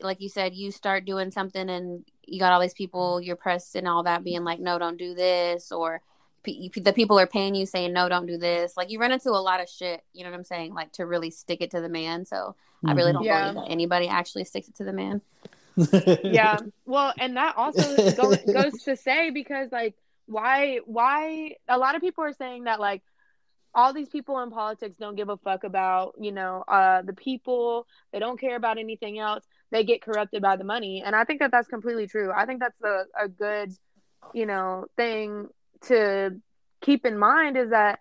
like you said, you start doing something and you got all these people, your press and all that, being like, no, don't do this, or the people are paying you saying, no, don't do this. Like, you run into a lot of shit, you know what I'm saying, like, to really stick it to the man. So I really don't believe that anybody actually sticks it to the man. Yeah, well, and that also goes to say, because like, why a lot of people are saying that like all these people in politics don't give a fuck about, you know, the people. They don't care about anything else. They get corrupted by the money. And I think that that's completely true. I think that's a good, you know, thing to keep in mind, is that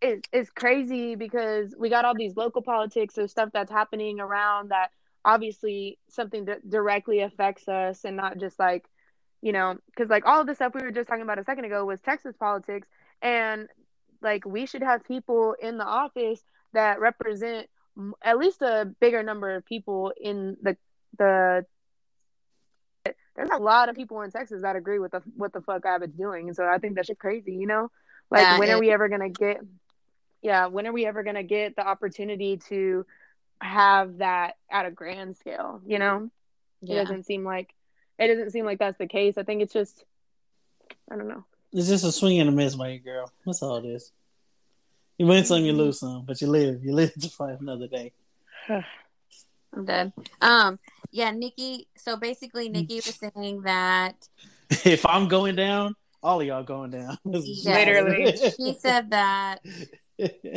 it's crazy because we got all these local politics or stuff that's happening around that obviously something that directly affects us, and not just like, you know, because like all of the stuff we were just talking about a second ago was Texas politics, and like we should have people in the office that represent at least a bigger number of people in the there's a lot of people in Texas that agree with what the fuck Abbott's doing, and so I think that shit's crazy, you know? Like, yeah, when are we ever gonna get? Yeah, when are we ever gonna get the opportunity to have that at a grand scale? You know, yeah. It doesn't seem like that's the case. I think it's just, I don't know. It's just a swing and a miss, my girl. That's all it is. You win some, you lose some, but you live to fight another day. I'm done. Yeah, Nikki. So basically, Nikki was saying that if I'm going down, all of y'all going down. Yes, literally. She said that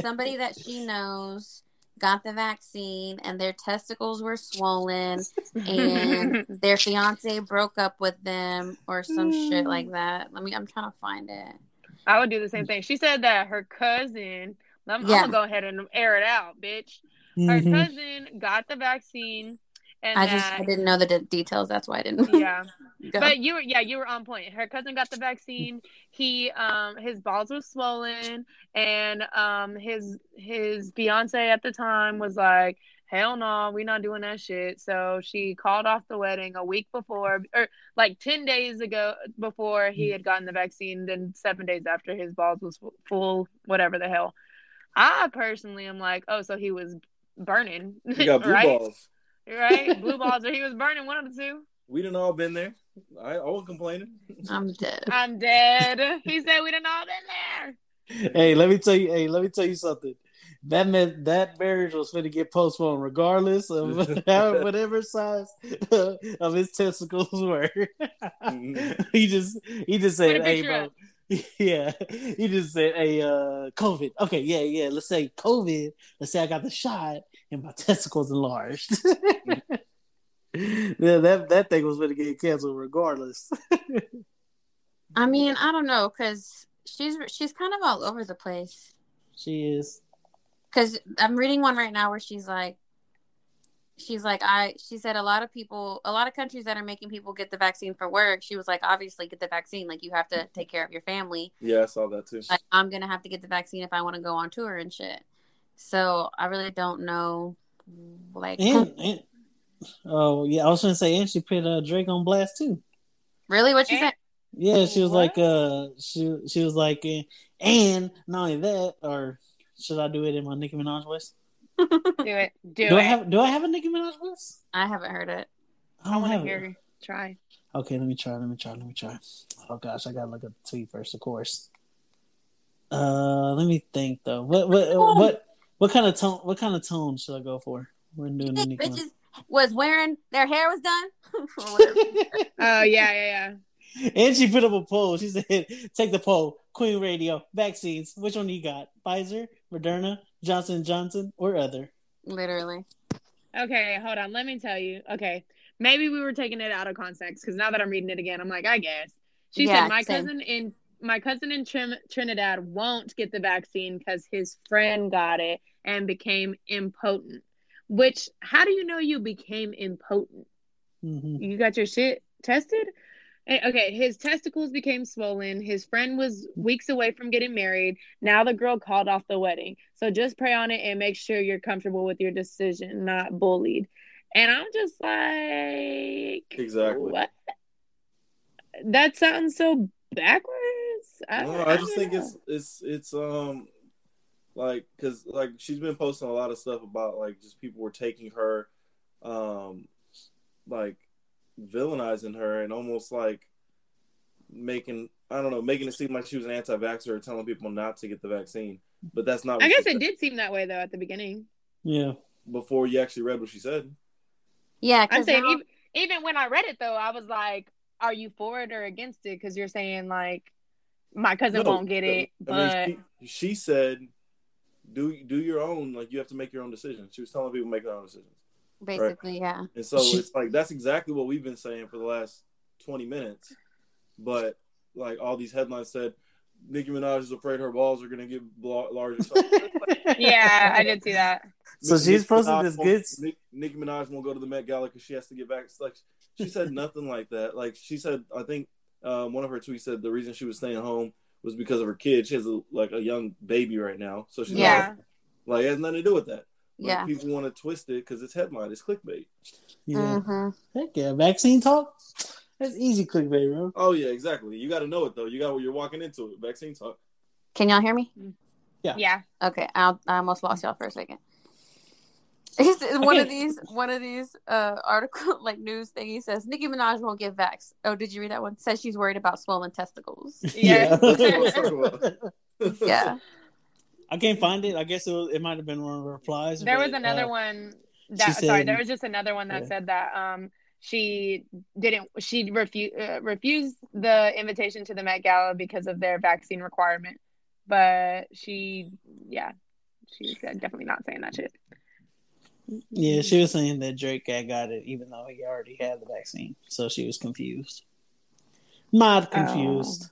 somebody that she knows got the vaccine and their testicles were swollen and their fiance broke up with them or some shit like that. I'm trying to find it. I would do the same thing. She said that her cousin, I'm going to go ahead and air it out, bitch. Her cousin got the vaccine. And I didn't know the details. That's why I didn't. Yeah. But you were on point. Her cousin got the vaccine. He, his balls were swollen, and his fiance at the time was like, hell no, we're not doing that shit. So she called off the wedding a week before, or like 10 days ago before he had gotten the vaccine. Then 7 days after his balls was full, whatever the hell. I personally am like, oh, so he was burning. He got blue balls. Right? Blue balls, or he was burning, one of the two. We done all been there. I wasn't complaining. I'm dead. He said we done all been there. Hey, let me tell you something. That meant that marriage was going to get postponed regardless of whatever size of his testicles were. He just said, hey, bro. Yeah, he just said, hey, COVID. Okay, yeah, let's say COVID. Let's say I got the shot and my testicles enlarged. Yeah, that thing was going to get canceled regardless. I mean, I don't know, because she's kind of all over the place. She is. Because I'm reading one right now where she said a lot of countries that are making people get the vaccine for work, she was like, obviously get the vaccine. Like, you have to take care of your family. Yeah, I saw that too. Like, I'm going to have to get the vaccine if I want to go on tour and shit. So I really don't know. Like, I was going to say, and she put Drake on blast too. Really? What'd she say? Yeah, she was like, she was like, and not only that, or should I do it in my Nicki Minaj voice? Do it. Do I have a Nicki Minaj voice? I haven't heard it. I want to hear you try. Okay, let me try. Oh gosh, I gotta look up the tweet first, of course. Let me think though. What kind of tone should I go for? We're doing the Nicki Minaj. Was wearing their hair was done. Oh yeah. And she put up a poll. She said, "Take the poll, Queen Radio, vaccines. Which one you got? Pfizer, Moderna, Johnson & Johnson, or other?" Literally. Okay, hold on. Let me tell you. Okay, maybe we were taking it out of context because now that I'm reading it again, I'm like, I guess she said my cousin in Trinidad won't get the vaccine because his friend got it and became impotent. Which, how do you know you became impotent? Mm-hmm. You got your shit tested? Okay, his testicles became swollen. His friend was weeks away from getting married. Now the girl called off the wedding. So just pray on it and make sure you're comfortable with your decision, not bullied. And I'm just like... Exactly. What? That sounds so backwards. I just think it's like, because like she's been posting a lot of stuff about like just people were taking her, like villainizing her and almost like making it seem like she was an anti-vaxxer or telling people not to get the vaccine. But that's not. I guess it did seem that way though at the beginning. Yeah. Before you actually read what she said. Yeah, I'm saying even when I read it though, I was like, "Are you for it or against it?" Because you're saying like, my cousin won't get it, but I mean, she said. Do your own, like, you have to make your own decisions. She was telling people make their own decisions. Basically, right? Yeah. And so it's like, that's exactly what we've been saying for the last 20 minutes. But, like, all these headlines said, Nicki Minaj is afraid her balls are going to get larger. Yeah, I did see that. So she's posting this good... Nicki Minaj won't go to the Met Gala because she has to get back. Like, she said nothing like that. Like, she said, I think one of her tweets said the reason she was staying home was because of her kid. She has a young baby right now, so she's not, it has nothing to do with that. But people want to twist it because it's headline, it's clickbait. Yeah, heck yeah, vaccine talk. That's easy clickbait, bro. Oh yeah, exactly. You got to know it though. You got what you're walking into. It. Vaccine talk. Can y'all hear me? Yeah. Yeah. Okay, I almost lost y'all for a second. One of these article news thingy says Nicki Minaj won't get vaxxed. Oh, did you read that one? Says she's worried about swollen testicles. Yeah. I can't find it. I guess it might have been one of her replies. There was another one that there was just another one that said that she refused the invitation to the Met Gala because of their vaccine requirement. But she said definitely not saying that shit. Yeah, she was saying that Drake had got it even though he already had the vaccine. So she was confused. Mod confused. Oh.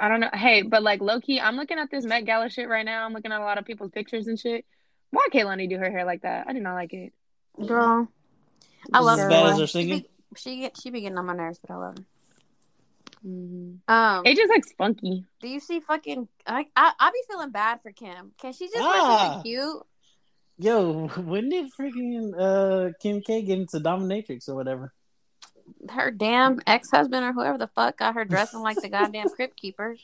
I don't know. Hey, but low-key, I'm looking at this Met Gala shit right now. I'm looking at a lot of people's pictures and shit. Why can't Lonnie do her hair like that? I do not like it. Girl. I love her. As bad as her singing? She be getting on my nerves, but I love her. Mm-hmm. It just looks funky. Do you see fucking... I be feeling bad for Kim. Can she just wear something cute? Yo, when did freaking Kim K get into Dominatrix or whatever? Her damn ex-husband or whoever the fuck got her dressing like the goddamn Crypt Keeper.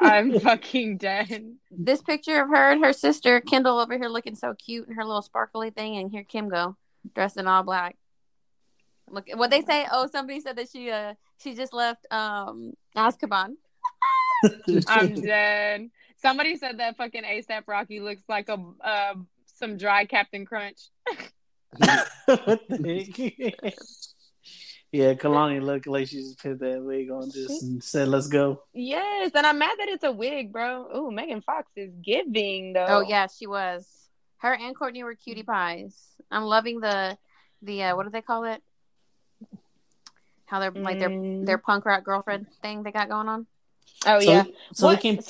I'm fucking dead. This picture of her and her sister, Kendall over here looking so cute in her little sparkly thing, and here Kim go, dressed in all black. Look, what they say, somebody said that she just left Azkaban. I'm dead. Somebody said that fucking A$AP Rocky looks like some dry Captain Crunch. What the heck? Yeah, Kalani looked like she just put that wig on just and said, let's go. Yes, and I'm mad that it's a wig, bro. Ooh, Megan Fox is giving, though. Oh, yeah, she was. Her and Courtney were cutie pies. I'm loving the what do they call it? How they're, their punk rock girlfriend thing they got going on. Oh, so, yeah. So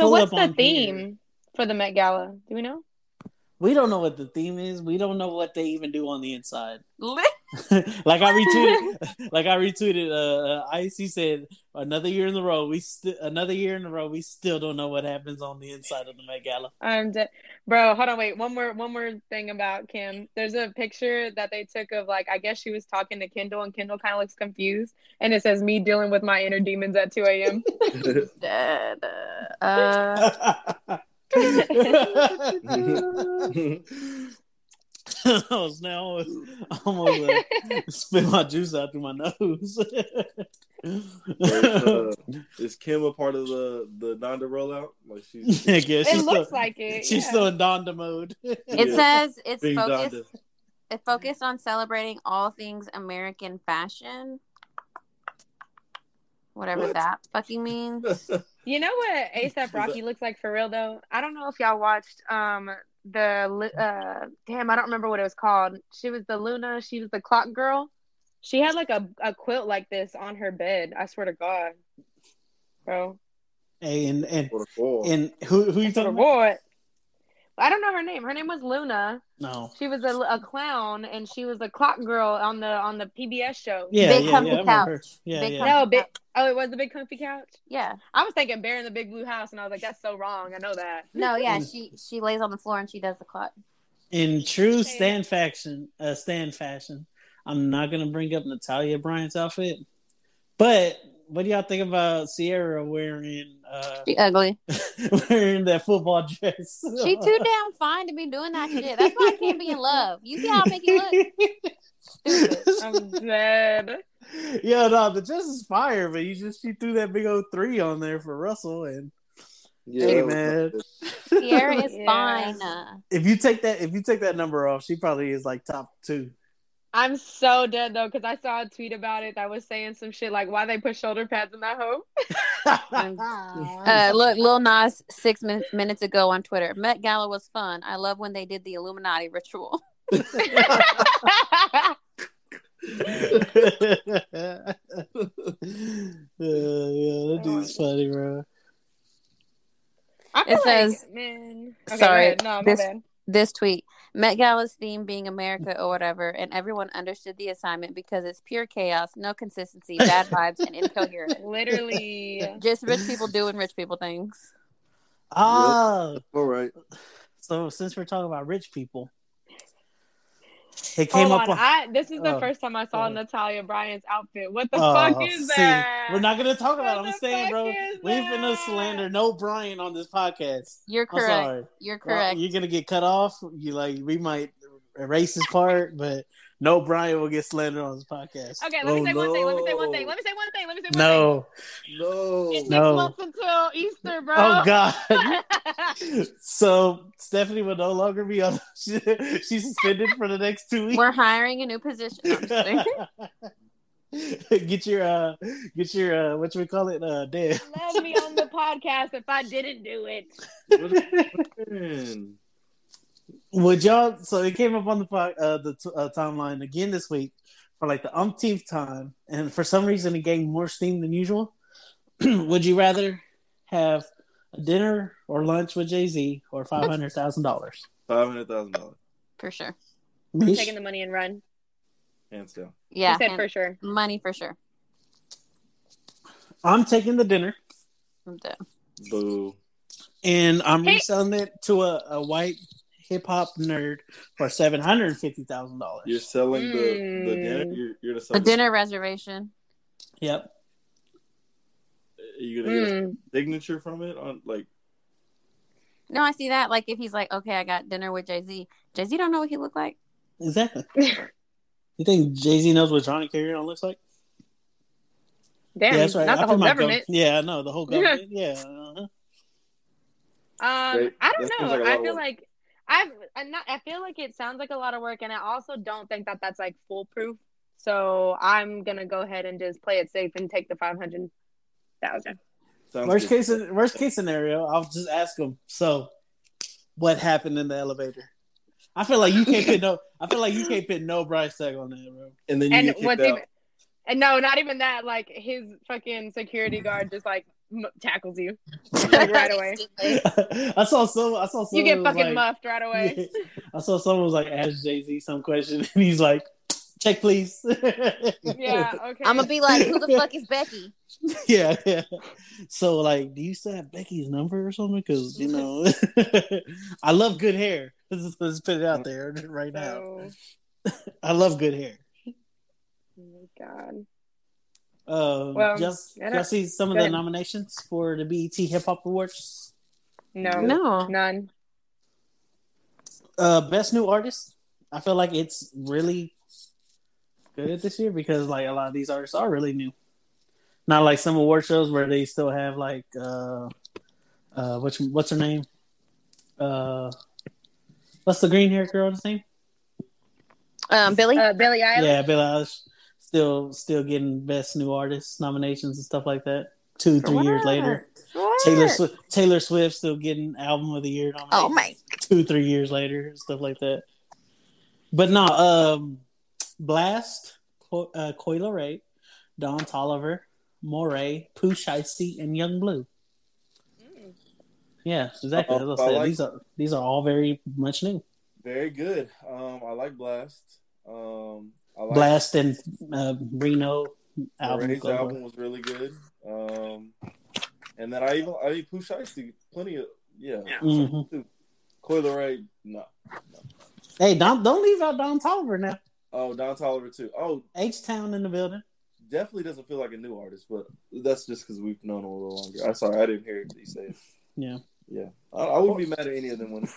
what's the theme for the Met Gala? Do we know? We don't know what the theme is. We don't know what they even do on the inside. I retweeted. IC said, another year in a row, we still don't know what happens on the inside of the Met Gala. I'm dead, bro. Hold on, wait. One more thing about Kim. There's a picture that they took of I guess she was talking to Kendall, and Kendall kind of looks confused, and it says, "Me dealing with my inner demons at 2 a.m." Dead. I almost spit my juice out through my nose. Is Kim a part of the Donda rollout? It looks like it. She's still in Donda mode. It says it's being focused. Donda. It focused on celebrating all things American fashion. Whatever that fucking means. You know what A$AP Rocky looks like for real though? I don't know if y'all watched I don't remember what it was called. She was the Luna. She was the clock girl. She had a quilt like this on her bed. I swear to God, bro. Hey, and who you talking about? I don't know her name. Her name was Luna. No, she was a clown, and she was a clock girl on the PBS show. Yeah, Big Comfy Couch. Yeah, Big Couch. Oh, it was the Big Comfy Couch? Yeah. I was thinking Bear in the Big Blue House, and I was like, that's so wrong. I know that. No, yeah, she lays on the floor and she does the clock. In true Stan fashion, I'm not going to bring up Natalia Bryant's outfit, but what do y'all think about Sierra wearing... she ugly. Wearing that football dress. She too damn fine to be doing that shit. That's why I can't be in love. You see how I make you look? Stupid. I'm dead. Yeah, no, the dress is fire, but she threw that big old 3 on there for Russell, and hey, man, Sierra is fine. If you take that number off, she probably is like top 2. I'm so dead though, because I saw a tweet about it that was saying some shit like, why they put shoulder pads in that home? Look, Lil Nas 6 minutes ago on Twitter. Met Gala was fun. I love when they did the Illuminati ritual. That dude's funny, bro. It says, man. Okay, sorry, no, my bad. This tweet, Met Gala's theme being America or whatever, and everyone understood the assignment because it's pure chaos, no consistency, bad vibes, and incoherent. Literally. Just rich people doing rich people things. Oh. Yep. All right. So since we're talking about rich people, it came up on... this is the first time I saw Natalia Bryant's outfit. What the fuck is that? We're not going to talk about it. I'm saying, bro, we ain't finna slander no Bryant on this podcast. You're correct. I'm sorry. You're correct. Well, you're going to get cut off. You like, we might erase his part, but no Bryant will get slandered on this podcast. Okay, let me say one thing. No. It's 6 months until Easter, bro. Oh, God. So Stephanie will no longer be on. She's suspended for the next 2 weeks. We're hiring a new position. Get your whatchamacallit, Dan. Love me on the podcast if I didn't do it. Would y'all? So it came up on the timeline again this week for like the umpteenth time, and for some reason it gained more steam than usual. Would you rather have a dinner or lunch with Jay-Z or $500,000? $500,000 for sure. I'm taking the money and run. Hands down. Yeah, he said for sure. Money for sure. I'm taking the dinner. I'm done. Boo. And I'm reselling it to a white hip hop nerd for $750,000. You're selling the dinner. You're the seller. The dinner reservation. Yep. Are you gonna get a signature from it on like? No, I see that. Like, if he's like, okay, I got dinner with Jay-Z. Jay-Z don't know what he looked like. Exactly. You think Jay-Z knows what Johnny Carrion looks like? Damn, yeah, that's right. Not the whole government. Yeah, I know the whole government. Yeah. Uh-huh. I don't know. I feel like it sounds like a lot of work, and I also don't think that that's like foolproof. So I'm gonna go ahead and just play it safe and take the $500,000. Worst case scenario, I'll just ask them. So, what happened in the elevator? I feel like you can't put no. I feel like you can't put no price tag on that, bro. And then you get kicked out. And no, not even that. Like, his fucking security guard just like tackles you like, right away. I saw someone you get fucking like, muffed right away. Yeah. I saw someone was like, ask Jay-Z some question, and he's like, check please. Yeah, okay. I'm gonna be like, who the fuck is Becky? Yeah. So like, do you still have Becky's number or something? Because you know, I love good hair. Let's put it out there right now. I love good hair. Oh my God. Well, y'all see some of the nominations for the BET Hip Hop Awards? No, none. Best New Artist. I feel like it's really good this year because like a lot of these artists are really new. Not like some award shows where they still have like what's her name? What's the green hair girl's name? Billie Eilish. Yeah, Billie Eilish. Still getting Best New Artist nominations and stuff like that. 2-3 years later. What? Taylor Swift still getting Album of the Year nominations. Oh my! 2-3 years later, stuff like that. But no, Blast, Coyle Ray, Don Toliver, Moray, Pooh Shiesty, and Young Blue. Mm. Yeah, exactly. As I said, these are all very much new. Very good. I like Blast. Blast and Reno album. His album was really good. And then I mean, Pooh Shiesty, plenty of Coyle Ray, no. Hey, don't leave out Don Toliver now. Oh, Don Toliver too. Oh, H-Town in the building. Definitely doesn't feel like a new artist, but that's just because we've known him a little longer. I'm sorry, I didn't hear what you said. Yeah. I wouldn't be mad at any of them winning.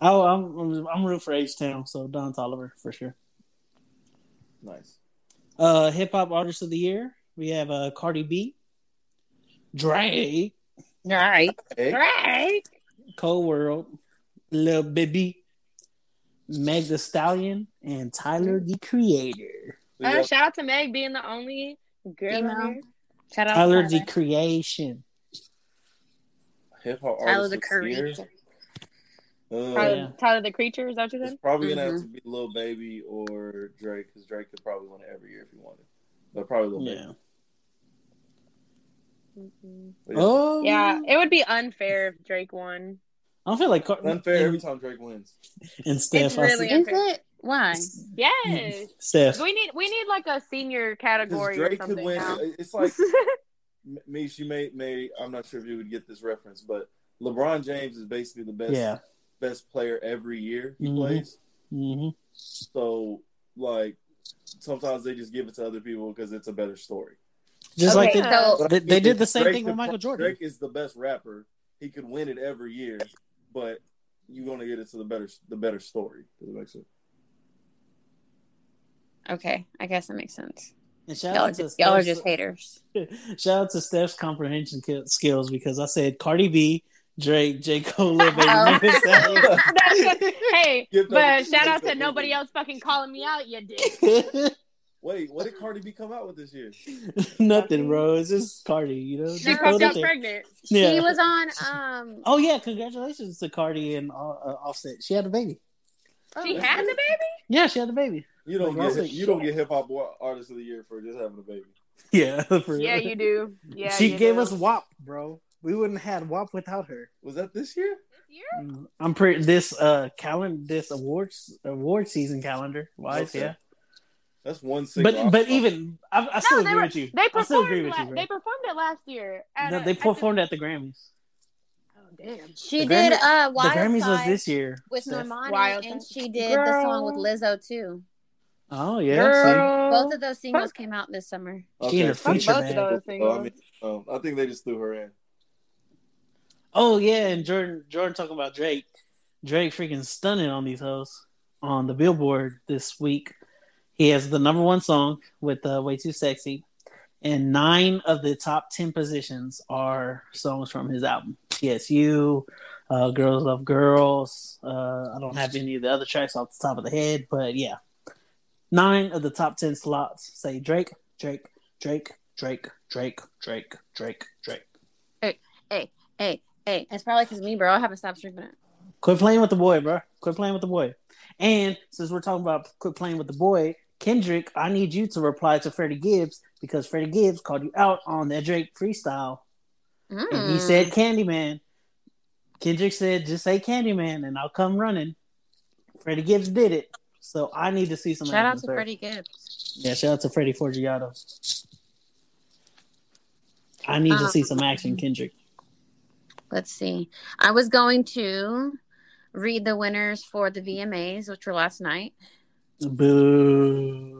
Oh, I'm rooting for H-Town, so Don Toliver for sure. Nice. Hip Hop Artist of the Year. We have Cardi B, Drake, Cold World, Lil Baby, Meg Thee Stallion and Tyler the Creator. Shout out to Meg being the only girl. Shout out Tyler the Creation. Hip hop Tyler the Creator. Tyler the Creator, is that what you said? It's probably gonna have to be Lil Baby or Drake, because Drake could probably win it every year if he wanted. But probably Lil Baby. Yeah. Oh yeah, it would be unfair if Drake won. I don't feel like unfair every time Drake wins. And Steph, really is it? Why? Yes, Steph. We need like a senior category. Drake or something could win. Now. It's like she may. I'm not sure if you would get this reference, but LeBron James is basically the best player every year he plays. Mm-hmm. So like sometimes they just give it to other people because it's a better story. Just they did the same thing with Michael Jordan. Drake is the best rapper. He could win it every year, but you're going to get it to the better story. Does it make sense? Okay, I guess that makes sense. And y'all are just haters. Shout out to Steph's comprehension skills, because I said Cardi B, Drake, J. Cole, Lil Baby. Hey, but shout out to nobody else fucking calling me out, you dick. Wait, what did Cardi B come out with this year? Nothing, bro. It's just Cardi, you know? She got pregnant. Yeah. She was on... Oh, yeah. Congratulations to Cardi and Offset. She had a baby. She had the baby? Yeah, she had the baby. You don't get hip-hop artist of the year for just having a baby. Yeah. For yeah, you do. Yeah, she gave us WAP, bro. We wouldn't have had WAP without her. Was that this year? I'm pretty... This award season calendar. Wise, yeah. That's one single. But even I still agree with you. I still agree with you. Bro. They performed it last year. They performed at the Grammys. Oh damn! She did Wild. The Grammys was this year with Normani, and she did the song with Lizzo too. Oh yeah, both of those singles came out this summer. Okay. She in a feature band. Both of those singles. I think they just threw her in. Oh yeah, and Jordan talking about Drake. Drake freaking stunning on these hoes on the Billboard this week. He has the #1 song with Way Too Sexy, and 9 of the top 10 positions are songs from his album. Yes, You, Girls Love Girls. I don't have any of the other tracks off the top of the head, but yeah. 9 of the top 10 slots say Drake, Drake, Drake, Drake, Drake, Drake, Drake, Drake. Hey. It's probably because me, bro. I haven't stopped streaming it. Quit playing with the boy, bro. Quit playing with the boy. And since we're talking about quit playing with the boy, Kendrick, I need you to reply to Freddie Gibbs, because Freddie Gibbs called you out on that Drake freestyle. And he said Candyman. Kendrick said, just say Candyman and I'll come running. Freddie Gibbs did it. So I need to see some. Shout out to Freddie Gibbs. Yeah, shout out to Freddie Forgiato. I need to see some action, Kendrick. Let's see. I was going to read the winners for the VMAs, which were last night. Boo.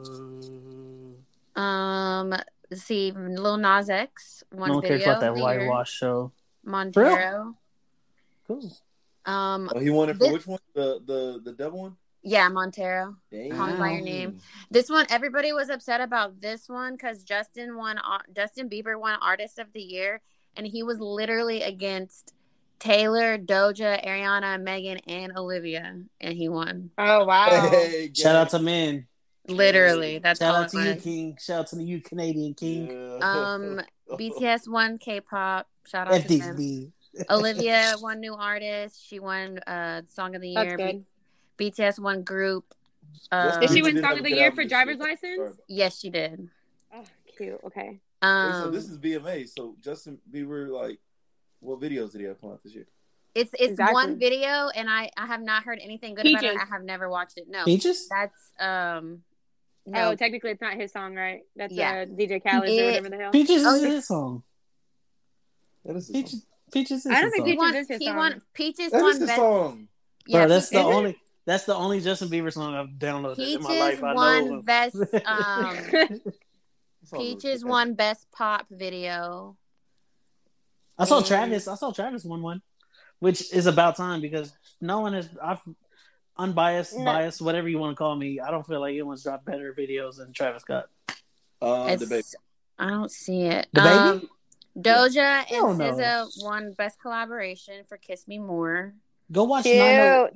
Let's see, Lil Nas X won no one video. Cares about that whitewash show. Montero. Cool. He won it for which one? The devil one? Yeah, Montero. Dang. Calling by Your Name. This one, everybody was upset about this one because Justin Bieber won Artist of the Year, and he was literally against Taylor, Doja, Ariana, Megan, and Olivia, and he won. Oh wow! Hey, shout out to men. Literally, that's shout out to you, King. Shout out to you, Canadian King. Yeah. BTS won K-pop. Shout out to them. Olivia won New Artist. She won Song of the Year. BTS won Group. Did she win Song of the Year for Driver's License? Yes, she did. Oh, cute. Okay. So this is BMA. So Justin Bieber, like. What videos did he have come out this year? It's exactly. One video, and I have not heard anything good about it. I have never watched it. No. Peaches? That's no. Oh, technically it's not his song, right? That's DJ Khaled or whatever the hell. Peaches is his song. That is his Peaches, song. Peaches is I don't his think song. Peaches is his song. Peaches that is his best song. Yeah, bro, that's Peaches. That's the only Justin Bieber song I've downloaded Peaches in my life. Best Peaches won best pop video. I saw Travis won one, which is about time, because no one has. I've unbiased, biased, whatever you want to call me. I don't feel like anyone's dropped better videos than Travis Scott. I don't see it. The Baby? Doja and SZA won Best Collaboration for Kiss Me More. Go watch the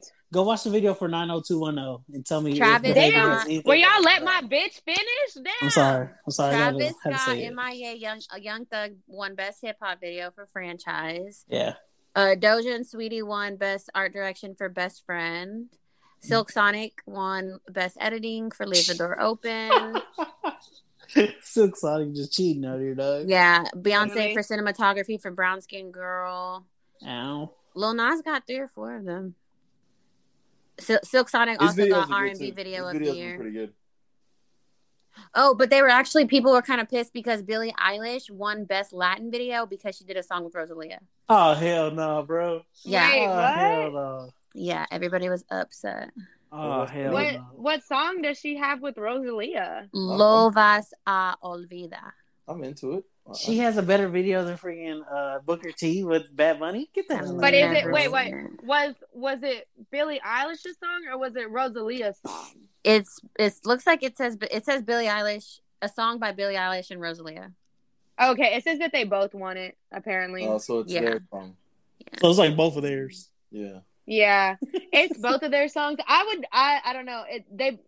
video for 90210 and tell me. Travis Scott. Will y'all let my bitch finish? Damn. I'm sorry. Travis Scott, MIA, Young Thug won Best Hip Hop Video for Franchise. Yeah. Doja and Sweetie won Best Art Direction for Best Friend. Silk Sonic won Best Editing for Leave the Door Open. Silk Sonic just cheating out here, dog. Yeah. Beyonce for Cinematography for Brown Skin Girl. Ow. Lil Nas got 3 or 4 of them. Silk Sonic also got R&B Video of the Year. Pretty good. Oh, but they were actually, people were kind of pissed because Billie Eilish won Best Latin Video because she did a song with Rosalía. Oh, hell no, bro. Yeah. Wait, hell no. Yeah, everybody was upset. Oh, hell no. What song does she have with Rosalía? Lo Vas a Olvidar. I'm into it. She has a better video than freaking Booker T with Bad Bunny. Get that. But is it? Wait, what was it? Billie Eilish's song or was it Rosalía's song? It looks like it says Billie Eilish, a song by Billie Eilish and Rosalía. Okay, it says that they both won it apparently. Oh, so it's their song. Yeah. So it's like both of theirs. Yeah. Yeah, it's both of their songs. I don't know.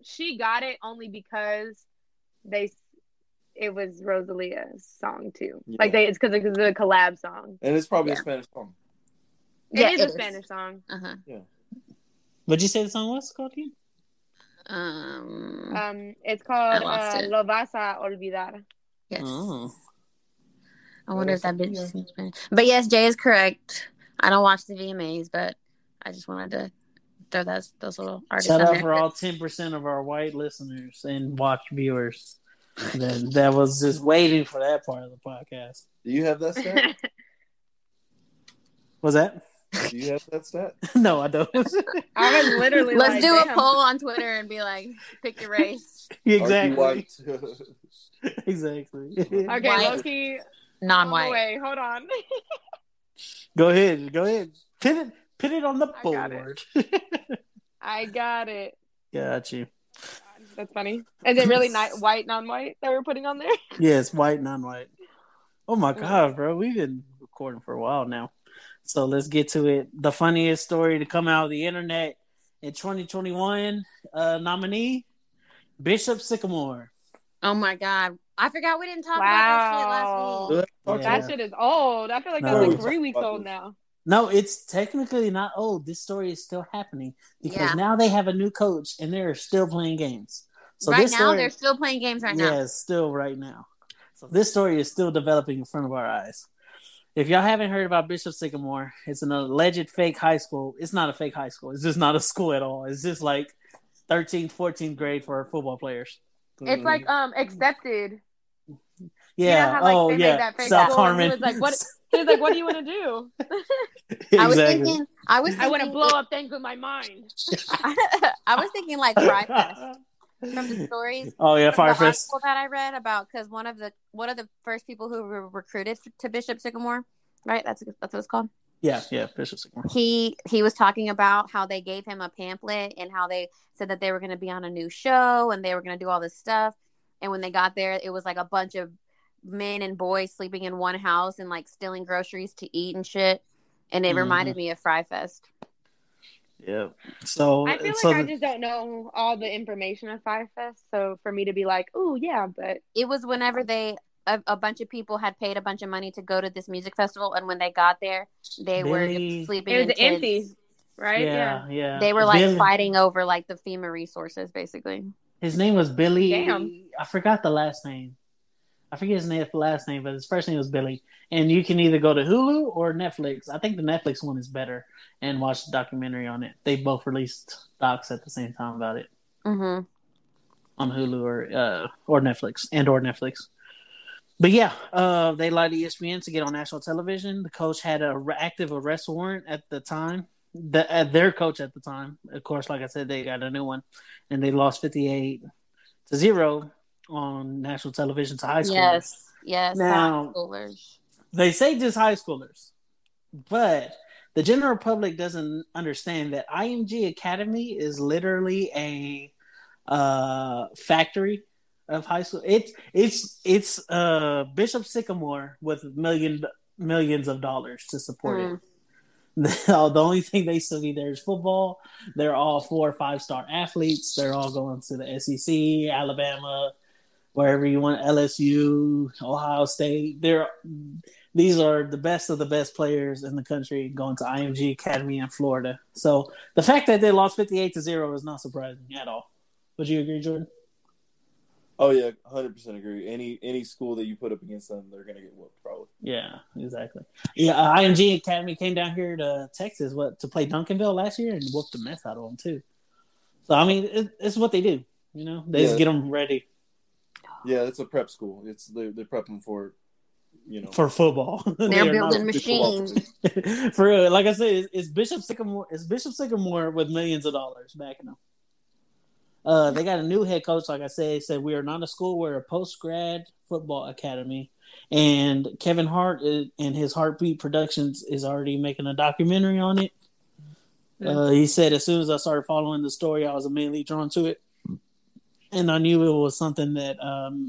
She got it only because they. It was Rosalía's song too. Yeah. Like it's because it's a collab song, and it's probably a Spanish song. It is a Spanish song. Uh huh. Yeah. What'd you say the song was called? Again? It's called "Lo Vas a Olvidar." Yes. Oh. I wonder if that bitch is in Spanish. But yes, Jay is correct. I don't watch the VMAs, but I just wanted to throw those little artists. Shout out for all 10% of our white listeners and watch viewers. That was just waiting for that part of the podcast. Do you have that stat? What's that? Do you have that stat? No, I don't. I was literally. Let's do a poll on Twitter and be like, pick your race. Exactly. Exactly. Okay, Loki. Non-white. Oh, wait, hold on. Go ahead. Pin it on the board. I got it. Got you. That's funny. Is it really white, non-white that we're putting on there? Yes, white, non-white. Oh my God, bro. We've been recording for a while now. So let's get to it. The funniest story to come out of the internet in 2021 nominee, Bishop Sycamore. Oh my God. I forgot we didn't talk about that shit last week. Yeah. That shit is old. I feel like that's like 3 weeks old now. No, it's technically not old. This story is still happening because now they have a new coach and they're still playing games. So they're still playing games right now. Yeah, still right now. So this story is still developing in front of our eyes. If y'all haven't heard about Bishop Sycamore, it's an alleged fake high school. It's not a fake high school. It's just not a school at all. It's just like 13th, 14th grade for football players. It's like accepted. Yeah. You know how, like, they made that fake South Harmon. He was like, what do you want to do? Exactly. I want to blow up things with my mind. I was thinking like Firefest. From the stories. Oh yeah, Firefest. That I read about, because one of the first people who were recruited to Bishop Sycamore, right? That's what it's called. Yeah, Bishop Sycamore. He was talking about how they gave him a pamphlet and how they said that they were going to be on a new show and they were going to do all this stuff. And when they got there, it was like a bunch of men and boys sleeping in one house and like stealing groceries to eat and shit, and it reminded me of Fry Fest. Yeah, so I feel like I just don't know all the information of Fry Fest, so for me to be like, oh yeah, but it was whenever they a bunch of people had paid a bunch of money to go to this music festival, and when they got there, they were sleeping. It was empty, right? Yeah. They were like fighting over like the FEMA resources, basically. His name was Billy. Damn. I forget his last name, but his first name was Billy. And you can either go to Hulu or Netflix. I think the Netflix one is better, and watch the documentary on it. They both released docs at the same time about it on Hulu or Netflix But yeah, they lied to ESPN to get on national television. The coach had an active arrest warrant at the time. Their coach at the time, of course, like I said, they got a new one, and they lost 58-0. On national television to high schoolers. Yes. Now, they say just high schoolers, but the general public doesn't understand that IMG Academy is literally a factory of high school. It's Bishop Sycamore with millions of dollars to support it. The only thing they still need there is football. They're all 4 or 5 star athletes. They're all going to the SEC, Alabama, wherever you want, LSU, Ohio State. These are the best of the best players in the country going to IMG Academy in Florida. So the fact that they lost 58-0 is not surprising at all. Would you agree, Jordan? Oh, yeah, 100% agree. Any school that you put up against them, they're going to get whooped, probably. Yeah, exactly. Yeah, IMG Academy came down here to Texas to play Duncanville last year and whooped the mess out of them, too. So, I mean, it's what they do, you know? They just get them ready. Yeah, it's a prep school. They're prepping for, you know. For football. They're building machines. For real. Like I said, it's Bishop Sycamore with millions of dollars backing them. They got a new head coach. Like I said, he said, we are not a school. We're a post-grad football academy. And Kevin Hart and his Heartbeat Productions is already making a documentary on it. He said, as soon as I started following the story, I was immediately drawn to it. And I knew it was something that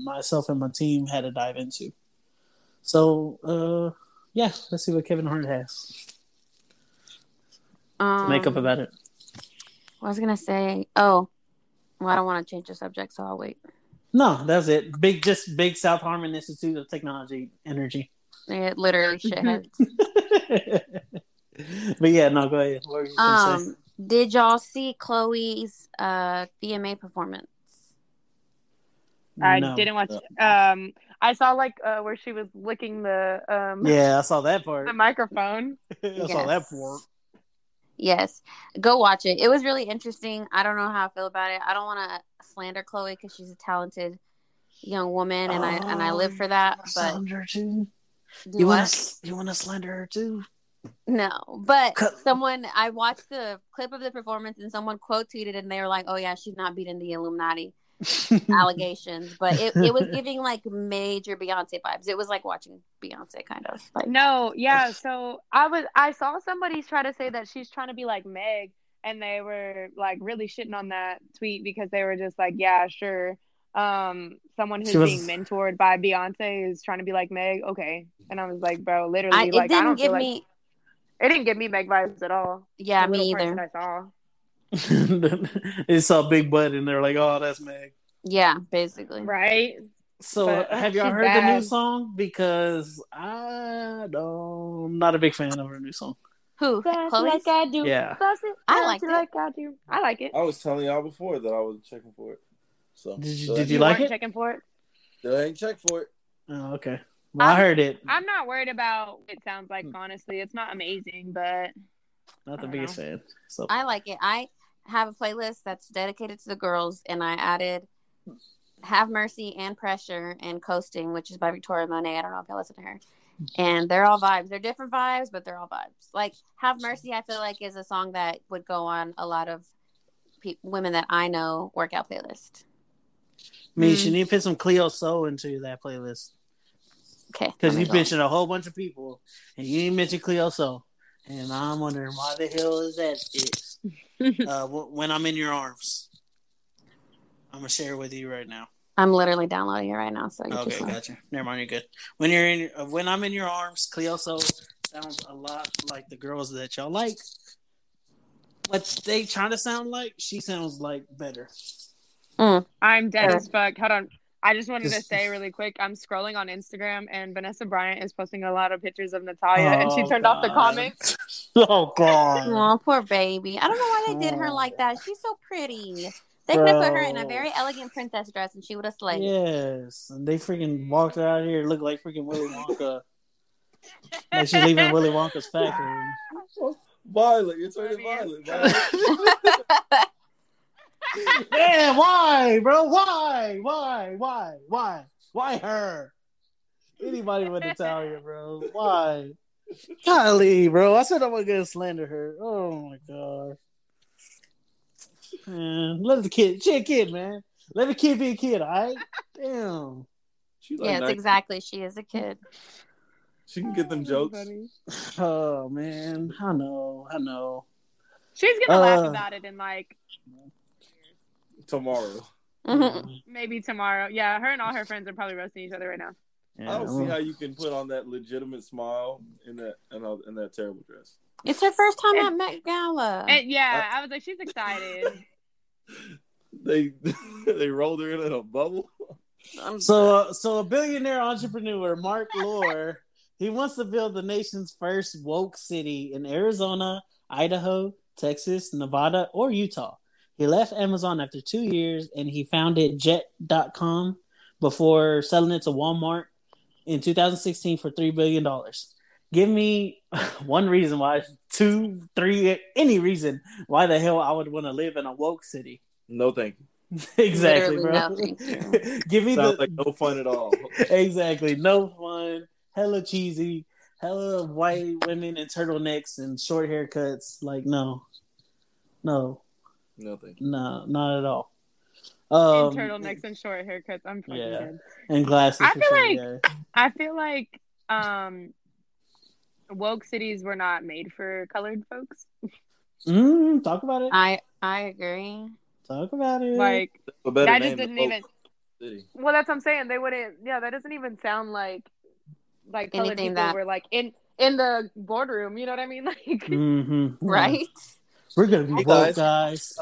myself and my team had to dive into. So, let's see what Kevin Hart has to make up about it. I was going to say, well, I don't want to change the subject, so I'll wait. No, that's it. Big South Harmon Institute of Technology Energy. It literally shitheads. But yeah, no, go ahead. What were you gonna say? Did y'all see Chloe's VMA performance? I didn't watch it. I saw where she was licking the. Yeah, I saw that part. The microphone. I saw that part. Yes, go watch it. It was really interesting. I don't know how I feel about it. I don't want to slander Chloe because she's a talented young woman, and I live for that. But slander her too. You want to slander her too? No, but someone I watched the clip of the performance, and someone quote tweeted, and they were like, "Oh yeah, she's not beating the Illuminati allegations," but it was giving like major Beyonce vibes. It was like watching Beyonce kind of. Like, no, yeah. So I saw somebody try to say that she's trying to be like Meg, and they were like really shitting on that tweet because they were just like, yeah, sure. Someone who's being mentored by Beyonce is trying to be like Meg. Okay, and I was like, bro, literally, it didn't give me Meg vibes at all. Yeah, me either. I saw. They saw Big Butt and they're like, oh, that's Meg. Yeah, basically. Right? So have y'all heard the new song? Because I'm not a big fan of her new song. Who? Like I do. Yeah. I like it. Like I do. I like it. I was telling y'all before that I was checking for it. So Did you like it? Checking for it? I ain't checked for it. Oh, okay. Well, I heard it. I'm not worried about what it sounds like, honestly. It's not amazing, but not the biggest fan. So I like it. I have a playlist that's dedicated to the girls, and I added Have Mercy and Pressure and Coasting, which is by Victoria Monet. I don't know if y'all listen to her. And they're all vibes. They're different vibes, but they're all vibes. Like Have Mercy, I feel like is a song that would go on a lot of women that I know workout playlist. I mean, you need to put some Cleo Soul into that playlist. Okay. Because you mentioned a whole bunch of people, and you didn't mention Cleo Soul. And I'm wondering why the hell is that? When I'm in your arms, I'm gonna share it with you right now. I'm literally downloading it right now. So okay, gotcha. Never mind, you're good. When I'm in your arms, Cleo Soul sounds a lot like the girls that y'all like. What they trying to sound like, she sounds like better. I'm dead as fuck. Hold on. I just wanted to say really quick, I'm scrolling on Instagram and Vanessa Bryant is posting a lot of pictures of Natalia and she turned off the comments. Oh, God. Oh, poor baby. I don't know why they did her like that. She's so pretty. They could have put her in a very elegant princess dress and she would have slayed. Yes. And they freaking walked her out here looked like freaking Willy Wonka. Like she's leaving Willy Wonka's factory. Violet. You're turning Violet. Yeah, why, bro? Why? Why her? Anybody with Natalia, bro? Why? Golly, bro. I said I wasn't gonna slander her. Oh my god. Man, let the kid. She a kid, man. Let the kid be a kid, all right? Damn. Exactly. She is a kid. She can get them jokes. Oh man, I know. She's gonna laugh about it in like. Tomorrow. Mm-hmm. Maybe tomorrow. Yeah, her and all her friends are probably roasting each other right now. Yeah. I don't see how you can put on that legitimate smile in that terrible dress. It's her first time at Met Gala. I was like, she's excited. They rolled her in a bubble. So a billionaire entrepreneur, Mark Lohr, he wants to build the nation's first woke city in Arizona, Idaho, Texas, Nevada, or Utah. He left Amazon after 2 years, and he founded Jet.com before selling it to Walmart in 2016 for $3 billion. Give me one reason why, two, three, any reason why the hell I would want to live in a woke city. No thank you. Exactly, literally, bro. No, give me sounds the like no fun at all. Exactly, no fun. Hella cheesy. Hella white women in turtlenecks and short haircuts. Like no, thank you. No, not at all. And turtlenecks and short haircuts. I'm fucking dead. And glasses. I feel like woke cities were not made for colored folks. Talk about it. I agree. Talk about it. Like that just didn't even. City. Well, that's what I'm saying. They wouldn't. Yeah, that doesn't even sound like colored people that were like in the boardroom. You know what I mean? Like, right? We're gonna be woke guys.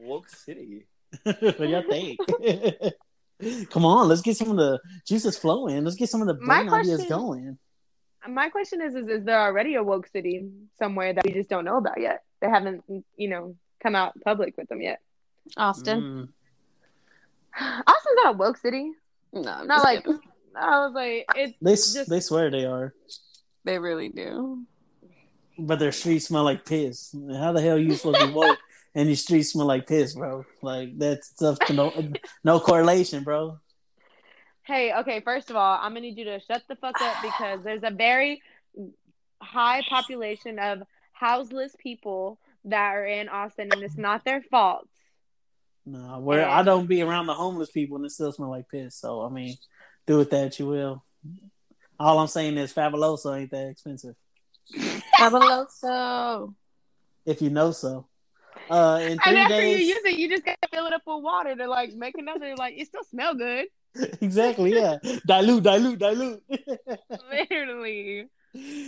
Woke city. What do y'all think? Come on, let's get some of the juices flowing. Let's get some of the brain ideas going. My question is there already a woke city somewhere that we just don't know about yet? They haven't, come out public with them yet. Austin. Austin's not a woke city. No, I'm not like kidding. I was like, it's they swear they are. They really do. But their streets smell like piss. How the hell are you supposed to be woke and your streets smell like piss, bro? Like that's stuff no correlation, bro. Hey, okay, first of all, I'm gonna need you to shut the fuck up because there's a very high population of houseless people that are in Austin and it's not their fault. No, I don't be around the homeless people and it still smells like piss. So, I mean, do with that what you will. All I'm saying is Fabuloso ain't that expensive. Fabuloso. If you know so. In 3 days. And after you use it, you just got to fill it up with water to, make another, it still smells good. Exactly, yeah. dilute. Literally.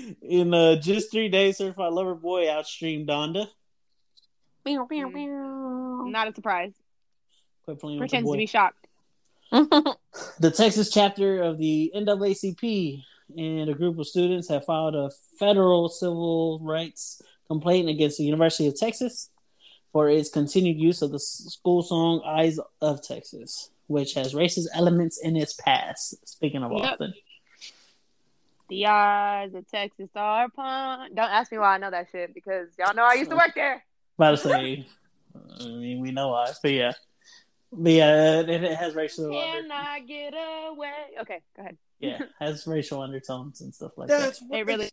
In just 3 days, Certified Lover Boy outstreamed Donda. Meow, meow, meow. Not a surprise. Quit playing with the boy. Pretends to be shocked. The Texas chapter of the NAACP and a group of students have filed a federal civil rights complaint against the University of Texas for its continued use of the school song Eyes of Texas, which has racist elements in its past. Speaking of Austin. The eyes of Texas are upon. Don't ask me why I know that shit because y'all know I used to work there. About to say, I mean, we know why, but yeah. But yeah, it has racial undertones. Can I get away? Okay, go ahead. Yeah, has racial undertones and stuff like that. It really,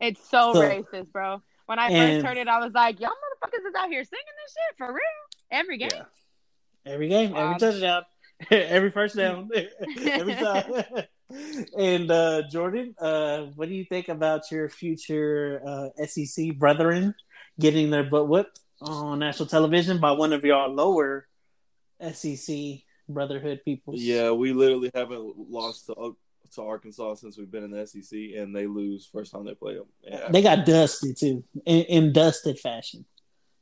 it's so racist, bro. When I first heard it, I was like, y'all motherfuckers is out here singing this shit for real? Every game. Yeah. Every game, every touchdown, every first down, every time. And Jordan, what do you think about your future SEC brethren getting their butt whipped on national television by one of y'all lower SEC brotherhood people? Yeah, we literally haven't lost to Arkansas since we've been in the SEC, and they lose first time they play them. Yeah. They got dusted, too, in dusted fashion.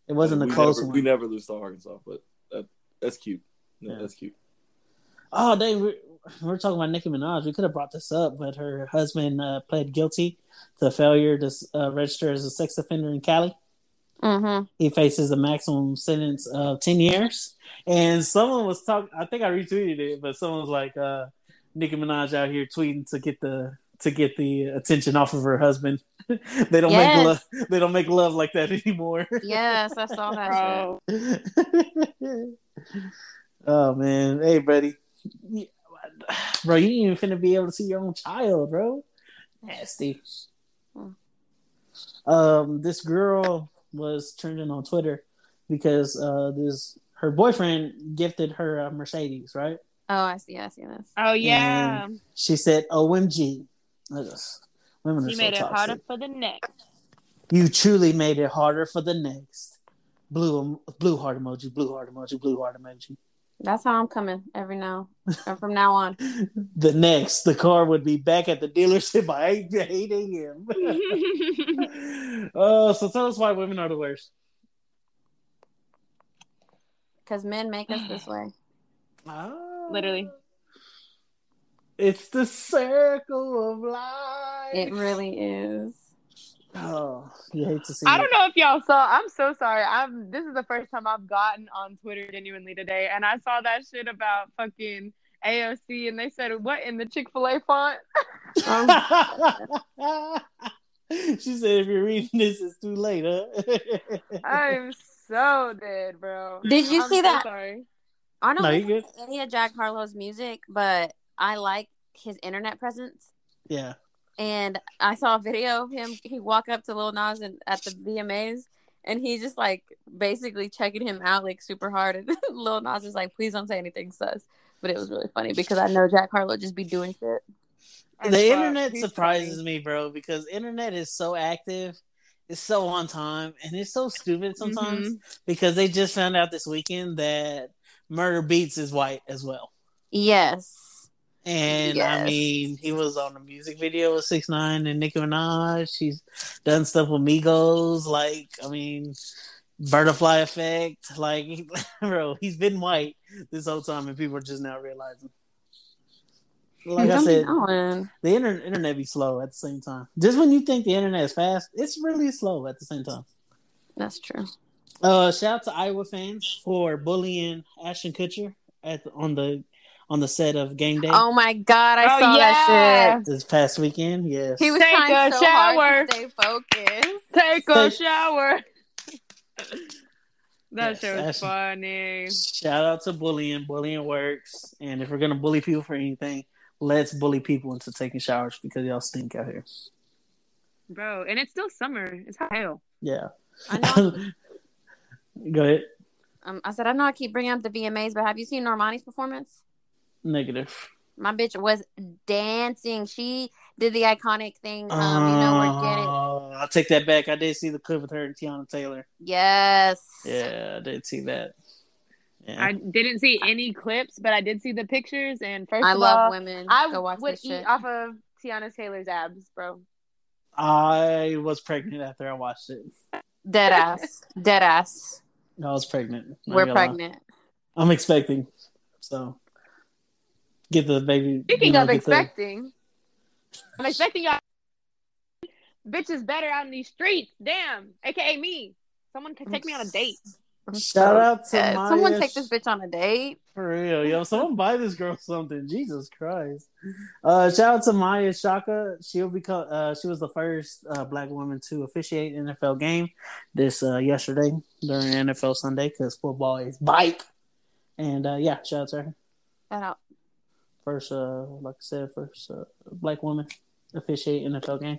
It wasn't a close one. We never lose to Arkansas, but that's cute. Yeah. That's cute. Oh, dang, we're talking about Nicki Minaj. We could have brought this up, but her husband pled guilty to failure to register as a sex offender in Cali. Mm-hmm. He faces a maximum sentence of 10 years. And someone was talking, I think I retweeted it, but someone was like, Nicki Minaj out here tweeting to get the attention off of her husband. They don't make love. They don't make love like that anymore. Yes, I saw that. Oh man. Hey buddy. Bro, you ain't even finna be able to see your own child, bro. Nasty. This girl was trending on Twitter because her boyfriend gifted her a Mercedes, right? Oh, I see this. Oh, yeah. And she said, OMG. Women you made it harder for the next. You truly made it harder for the next. Blue heart emoji, blue heart emoji, blue heart emoji. That's how I'm coming every now and from now on. The car would be back at the dealership by 8 a.m. So tell us why women are the worst. Because men make us this way. Literally. It's the circle of life. It really is. Oh, you hate to see I that. Don't know if y'all saw. I'm so sorry. This is the first time I've gotten on Twitter genuinely today, and I saw that shit about fucking AOC, and they said, what in the Chick-fil-A font? She said, if you're reading this, it's too late, huh? I'm so dead, bro. Did you see that? Sorry. I don't know any of Jack Harlow's music, but I like his internet presence. Yeah. And I saw a video of him. He walked up to Lil Nas at the VMAs, and he just like basically checking him out like super hard. And Lil Nas was like, "Please don't say anything, sus." But it was really funny because I know Jack Harlow just be doing shit. The internet surprises me, bro, because internet is so active, it's so on time, and it's so stupid sometimes. Mm-hmm. Because they just found out this weekend that Murder Beats is white as well. Yes. And yes. I mean, he was on a music video with 6ix9ine and Nicki Minaj. She's done stuff with Migos. Like, I mean, Butterfly Effect. Like, bro, he's been white this whole time, and people are just now realizing. Like I said, the internet be slow at the same time. Just when you think the internet is fast, it's really slow at the same time. That's true. Shout out to Iowa fans for bullying Ashton Kutcher on the set of Game Day. Oh my god, I saw that shit. This past weekend, yes. He was trying so hard to stay focused. Take a shower. That shit was funny. Shout out to bullying. Bullying works. And if we're going to bully people for anything, let's bully people into taking showers because y'all stink out here. Bro, and it's still summer. It's hell. Yeah. I know. Go ahead. I said, I know I keep bringing up the VMAs, but have you seen Normani's performance? Negative. My bitch was dancing. She did the iconic thing. I'll take that back. I did see the clip with her and Tiana Taylor. Yes. Yeah, I did see that. Yeah. I didn't see any clips, but I did see the pictures. And first of all, I love women. I would eat off of Tiana Taylor's abs, bro. I was pregnant after I watched it. Dead ass. Dead ass. I was pregnant. We're pregnant. I'm expecting. So. Get the baby. Speaking of expecting, I'm expecting y'all bitches better out in these streets. Damn, AKA me. Someone can take me on a date. Shout out to Maya. Someone take this bitch on a date. For real, yo. Someone buy this girl something. Jesus Christ. Shout out to Maya Shaka. She was the first Black woman to officiate an NFL game this yesterday during NFL Sunday because football is bike. And shout out to her. Shout out. First Black woman officiate NFL game.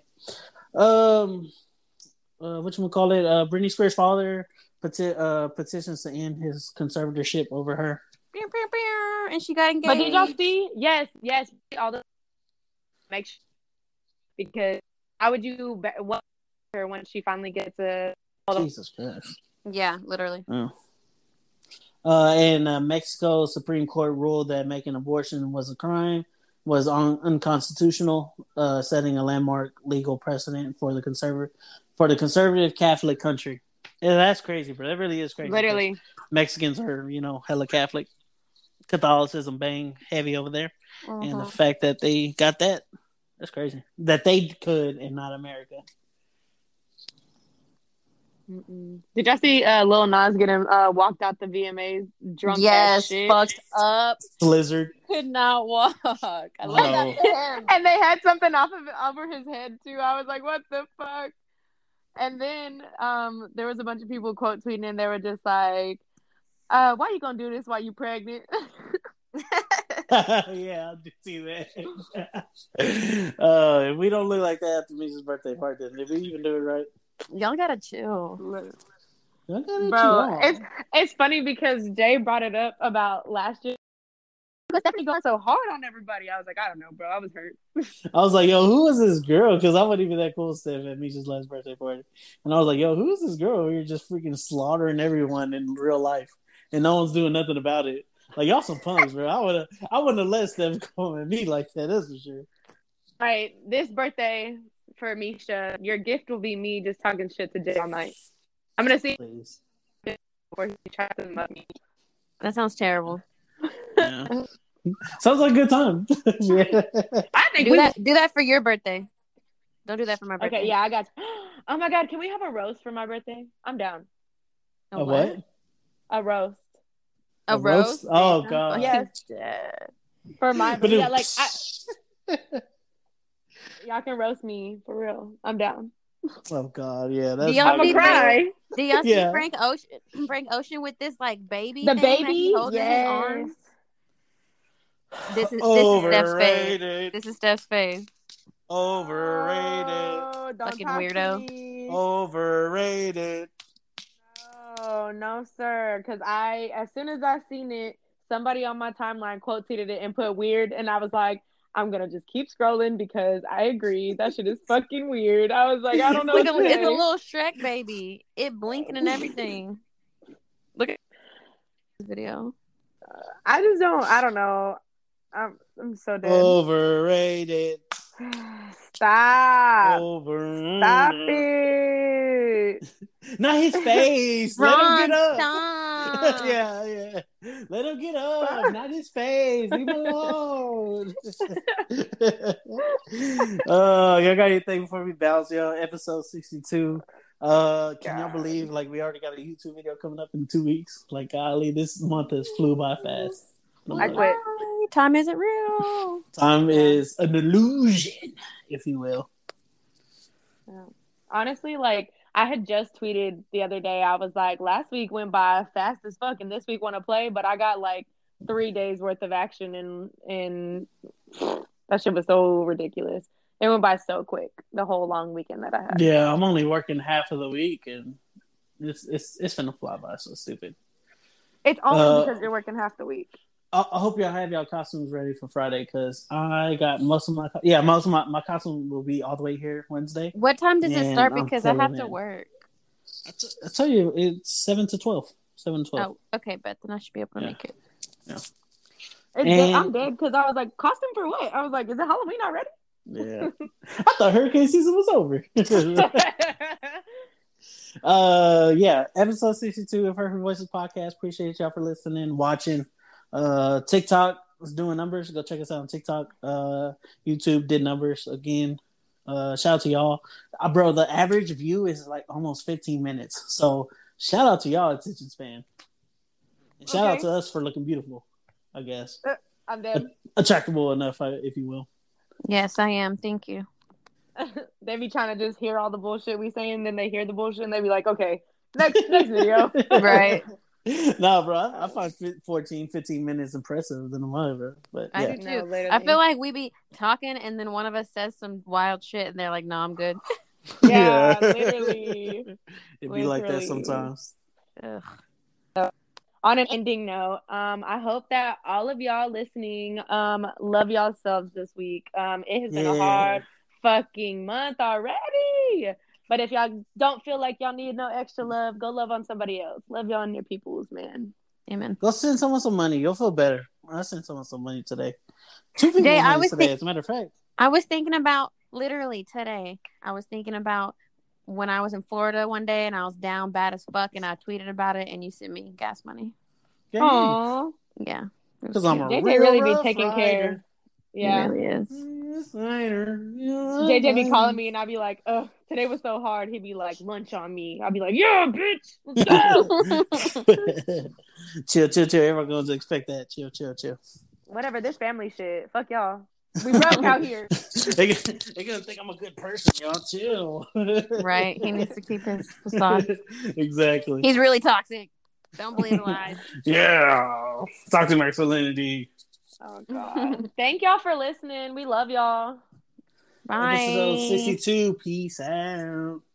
Whatchamacallit? Britney Spears' father petitions to end his conservatorship over her. And she got engaged. But did y'all see? Yes. All the make sure because how would you what her when she finally gets a Jesus Christ? Yeah, literally. Oh. And Mexico's Supreme Court ruled that making abortion was a crime, was unconstitutional, setting a landmark legal precedent for the conservative Catholic country. And that's crazy, bro. That really is crazy. Literally. Mexicans are, hella Catholic. Catholicism bang heavy over there. Uh-huh. And the fact that they got that's crazy. That they could and not America. Mm-mm. Did y'all see Lil Nas getting walked out the VMAs drunk? Yes, fucked up. Blizzard could not walk. I love that. And they had something off of over his head too. I was like, what the fuck? And then there was a bunch of people quote tweeting, and they were just like, "Why you gonna do this while you pregnant?" Yeah, I did see that. If we don't look like that after Misha's birthday party, then did we even do it right? Y'all gotta chill. Y'all gotta chill. It's funny because Jay brought it up about last year. But Stephanie going so hard on everybody. I was like, I don't know, bro. I was hurt. I was like, yo, who is this girl? Because I wasn't even that cool, Steph, at Misha's last birthday party. And I was like, yo, who is this girl? You're just freaking slaughtering everyone in real life. And no one's doing nothing about it. Like, y'all some punks, bro. I wouldn't have let Steph come at me like that. That's for sure. All right, this birthday for Misha, your gift will be me just talking shit to Jay all night. I'm gonna see Please. Before he tries to love me. That sounds terrible. Yeah. Sounds like a good time. Yeah. I think do that for your birthday. Don't do that for my birthday. Okay, yeah, I got you. Oh my God, can we have a roast for my birthday? I'm down. A what? A roast. A roast? Oh God. Yes. For my birthday. Yeah, like y'all can roast me for real. I'm down. Oh God, yeah. That's I'm gonna cry. Do y'all see Frank Ocean with this like baby? The baby? Yes. Arms? This is Steph's face. Overrated. Oh, fucking weirdo. Overrated. Oh, no, sir. Because as soon as I seen it, somebody on my timeline quote tweeted it and put weird. And I was like, I'm going to just keep scrolling because I agree. That shit is fucking weird. I was like, I don't know. Look, it's a little Shrek baby. It blinking and everything. Look at this video. I don't know. I'm so dead. Overrated. Stop it. Not his face. Ron, let him get up. Yeah. Let him get up. Not his face. Leave him alone. Y'all got anything before we bounce, y'all? Episode 62. Can y'all believe we already got a YouTube video coming up in 2 weeks? Like, golly, this month has flew by fast. I quit. Time isn't real. Time is an illusion, if you will. Honestly, I had just tweeted the other day. I was like, last week went by fast as fuck, and this week want to play, but I got 3 days worth of action, and that shit was so ridiculous. It went by so quick. The whole long weekend that I had. Yeah, I'm only working half of the week, and it's gonna fly by so stupid. It's only because you're working half the week. I hope y'all have y'all costumes ready for Friday because I got most of my costume will be all the way here Wednesday. What time does it start? Because I have to work. I tell you, it's 7 to 12. 7 to 12. Oh, okay, but then I should be able to make it. Yeah. I'm dead because I was like, costume for what? I was like, is it Halloween already? Yeah. I thought hurricane season was over. Episode 62 of Imperfect Voices Podcast. Appreciate y'all for listening, watching. TikTok is doing numbers. Go check us out on TikTok. YouTube did numbers again. Shout out to y'all. Bro, the average view is almost 15 minutes. So shout out to y'all attention span. And shout out to us for looking beautiful, I guess. I'm dead. Attractable enough, if you will. Yes, I am. Thank you. They be trying to just hear all the bullshit we saying, then they hear the bullshit and they be like, okay, next video. Right. No, bro. I find 14, 15 minutes impressive than a mother, bro. But yeah. I do too. No, I feel like we be talking and then one of us says some wild shit and they're like, "No, I'm good." Yeah, literally. It be like that sometimes. Ugh. On an ending note, I hope that all of y'all listening, love y'all selves this week. It has been a hard fucking month already. But if y'all don't feel like y'all need no extra love, go love on somebody else. Love y'all and your peoples, man. Amen. Go send someone some money. You'll feel better. I sent someone some money today. 2 people today, as a matter of fact. I was thinking about, literally today, I was thinking about when I was in Florida one day and I was down bad as fuck and I tweeted about it and you sent me gas money. Aww. Yeah. Because I'm a real really be taking care. Yeah. It really is. JJ be calling me and I'd be like, "Oh, today was so hard." He'd be like, "Lunch on me." I'd be like, "Yeah, bitch, let's go." Chill. Everyone goes to expect that. Chill. Whatever, this family shit. Fuck y'all. We broke out here. They gonna think I'm a good person, y'all. Chill. Right. He needs to keep his facade. Exactly. He's really toxic. Don't believe the lies. Yeah. Toxic masculinity. Oh God. Thank y'all for listening. We love y'all. Bye. Episode 62. Peace out.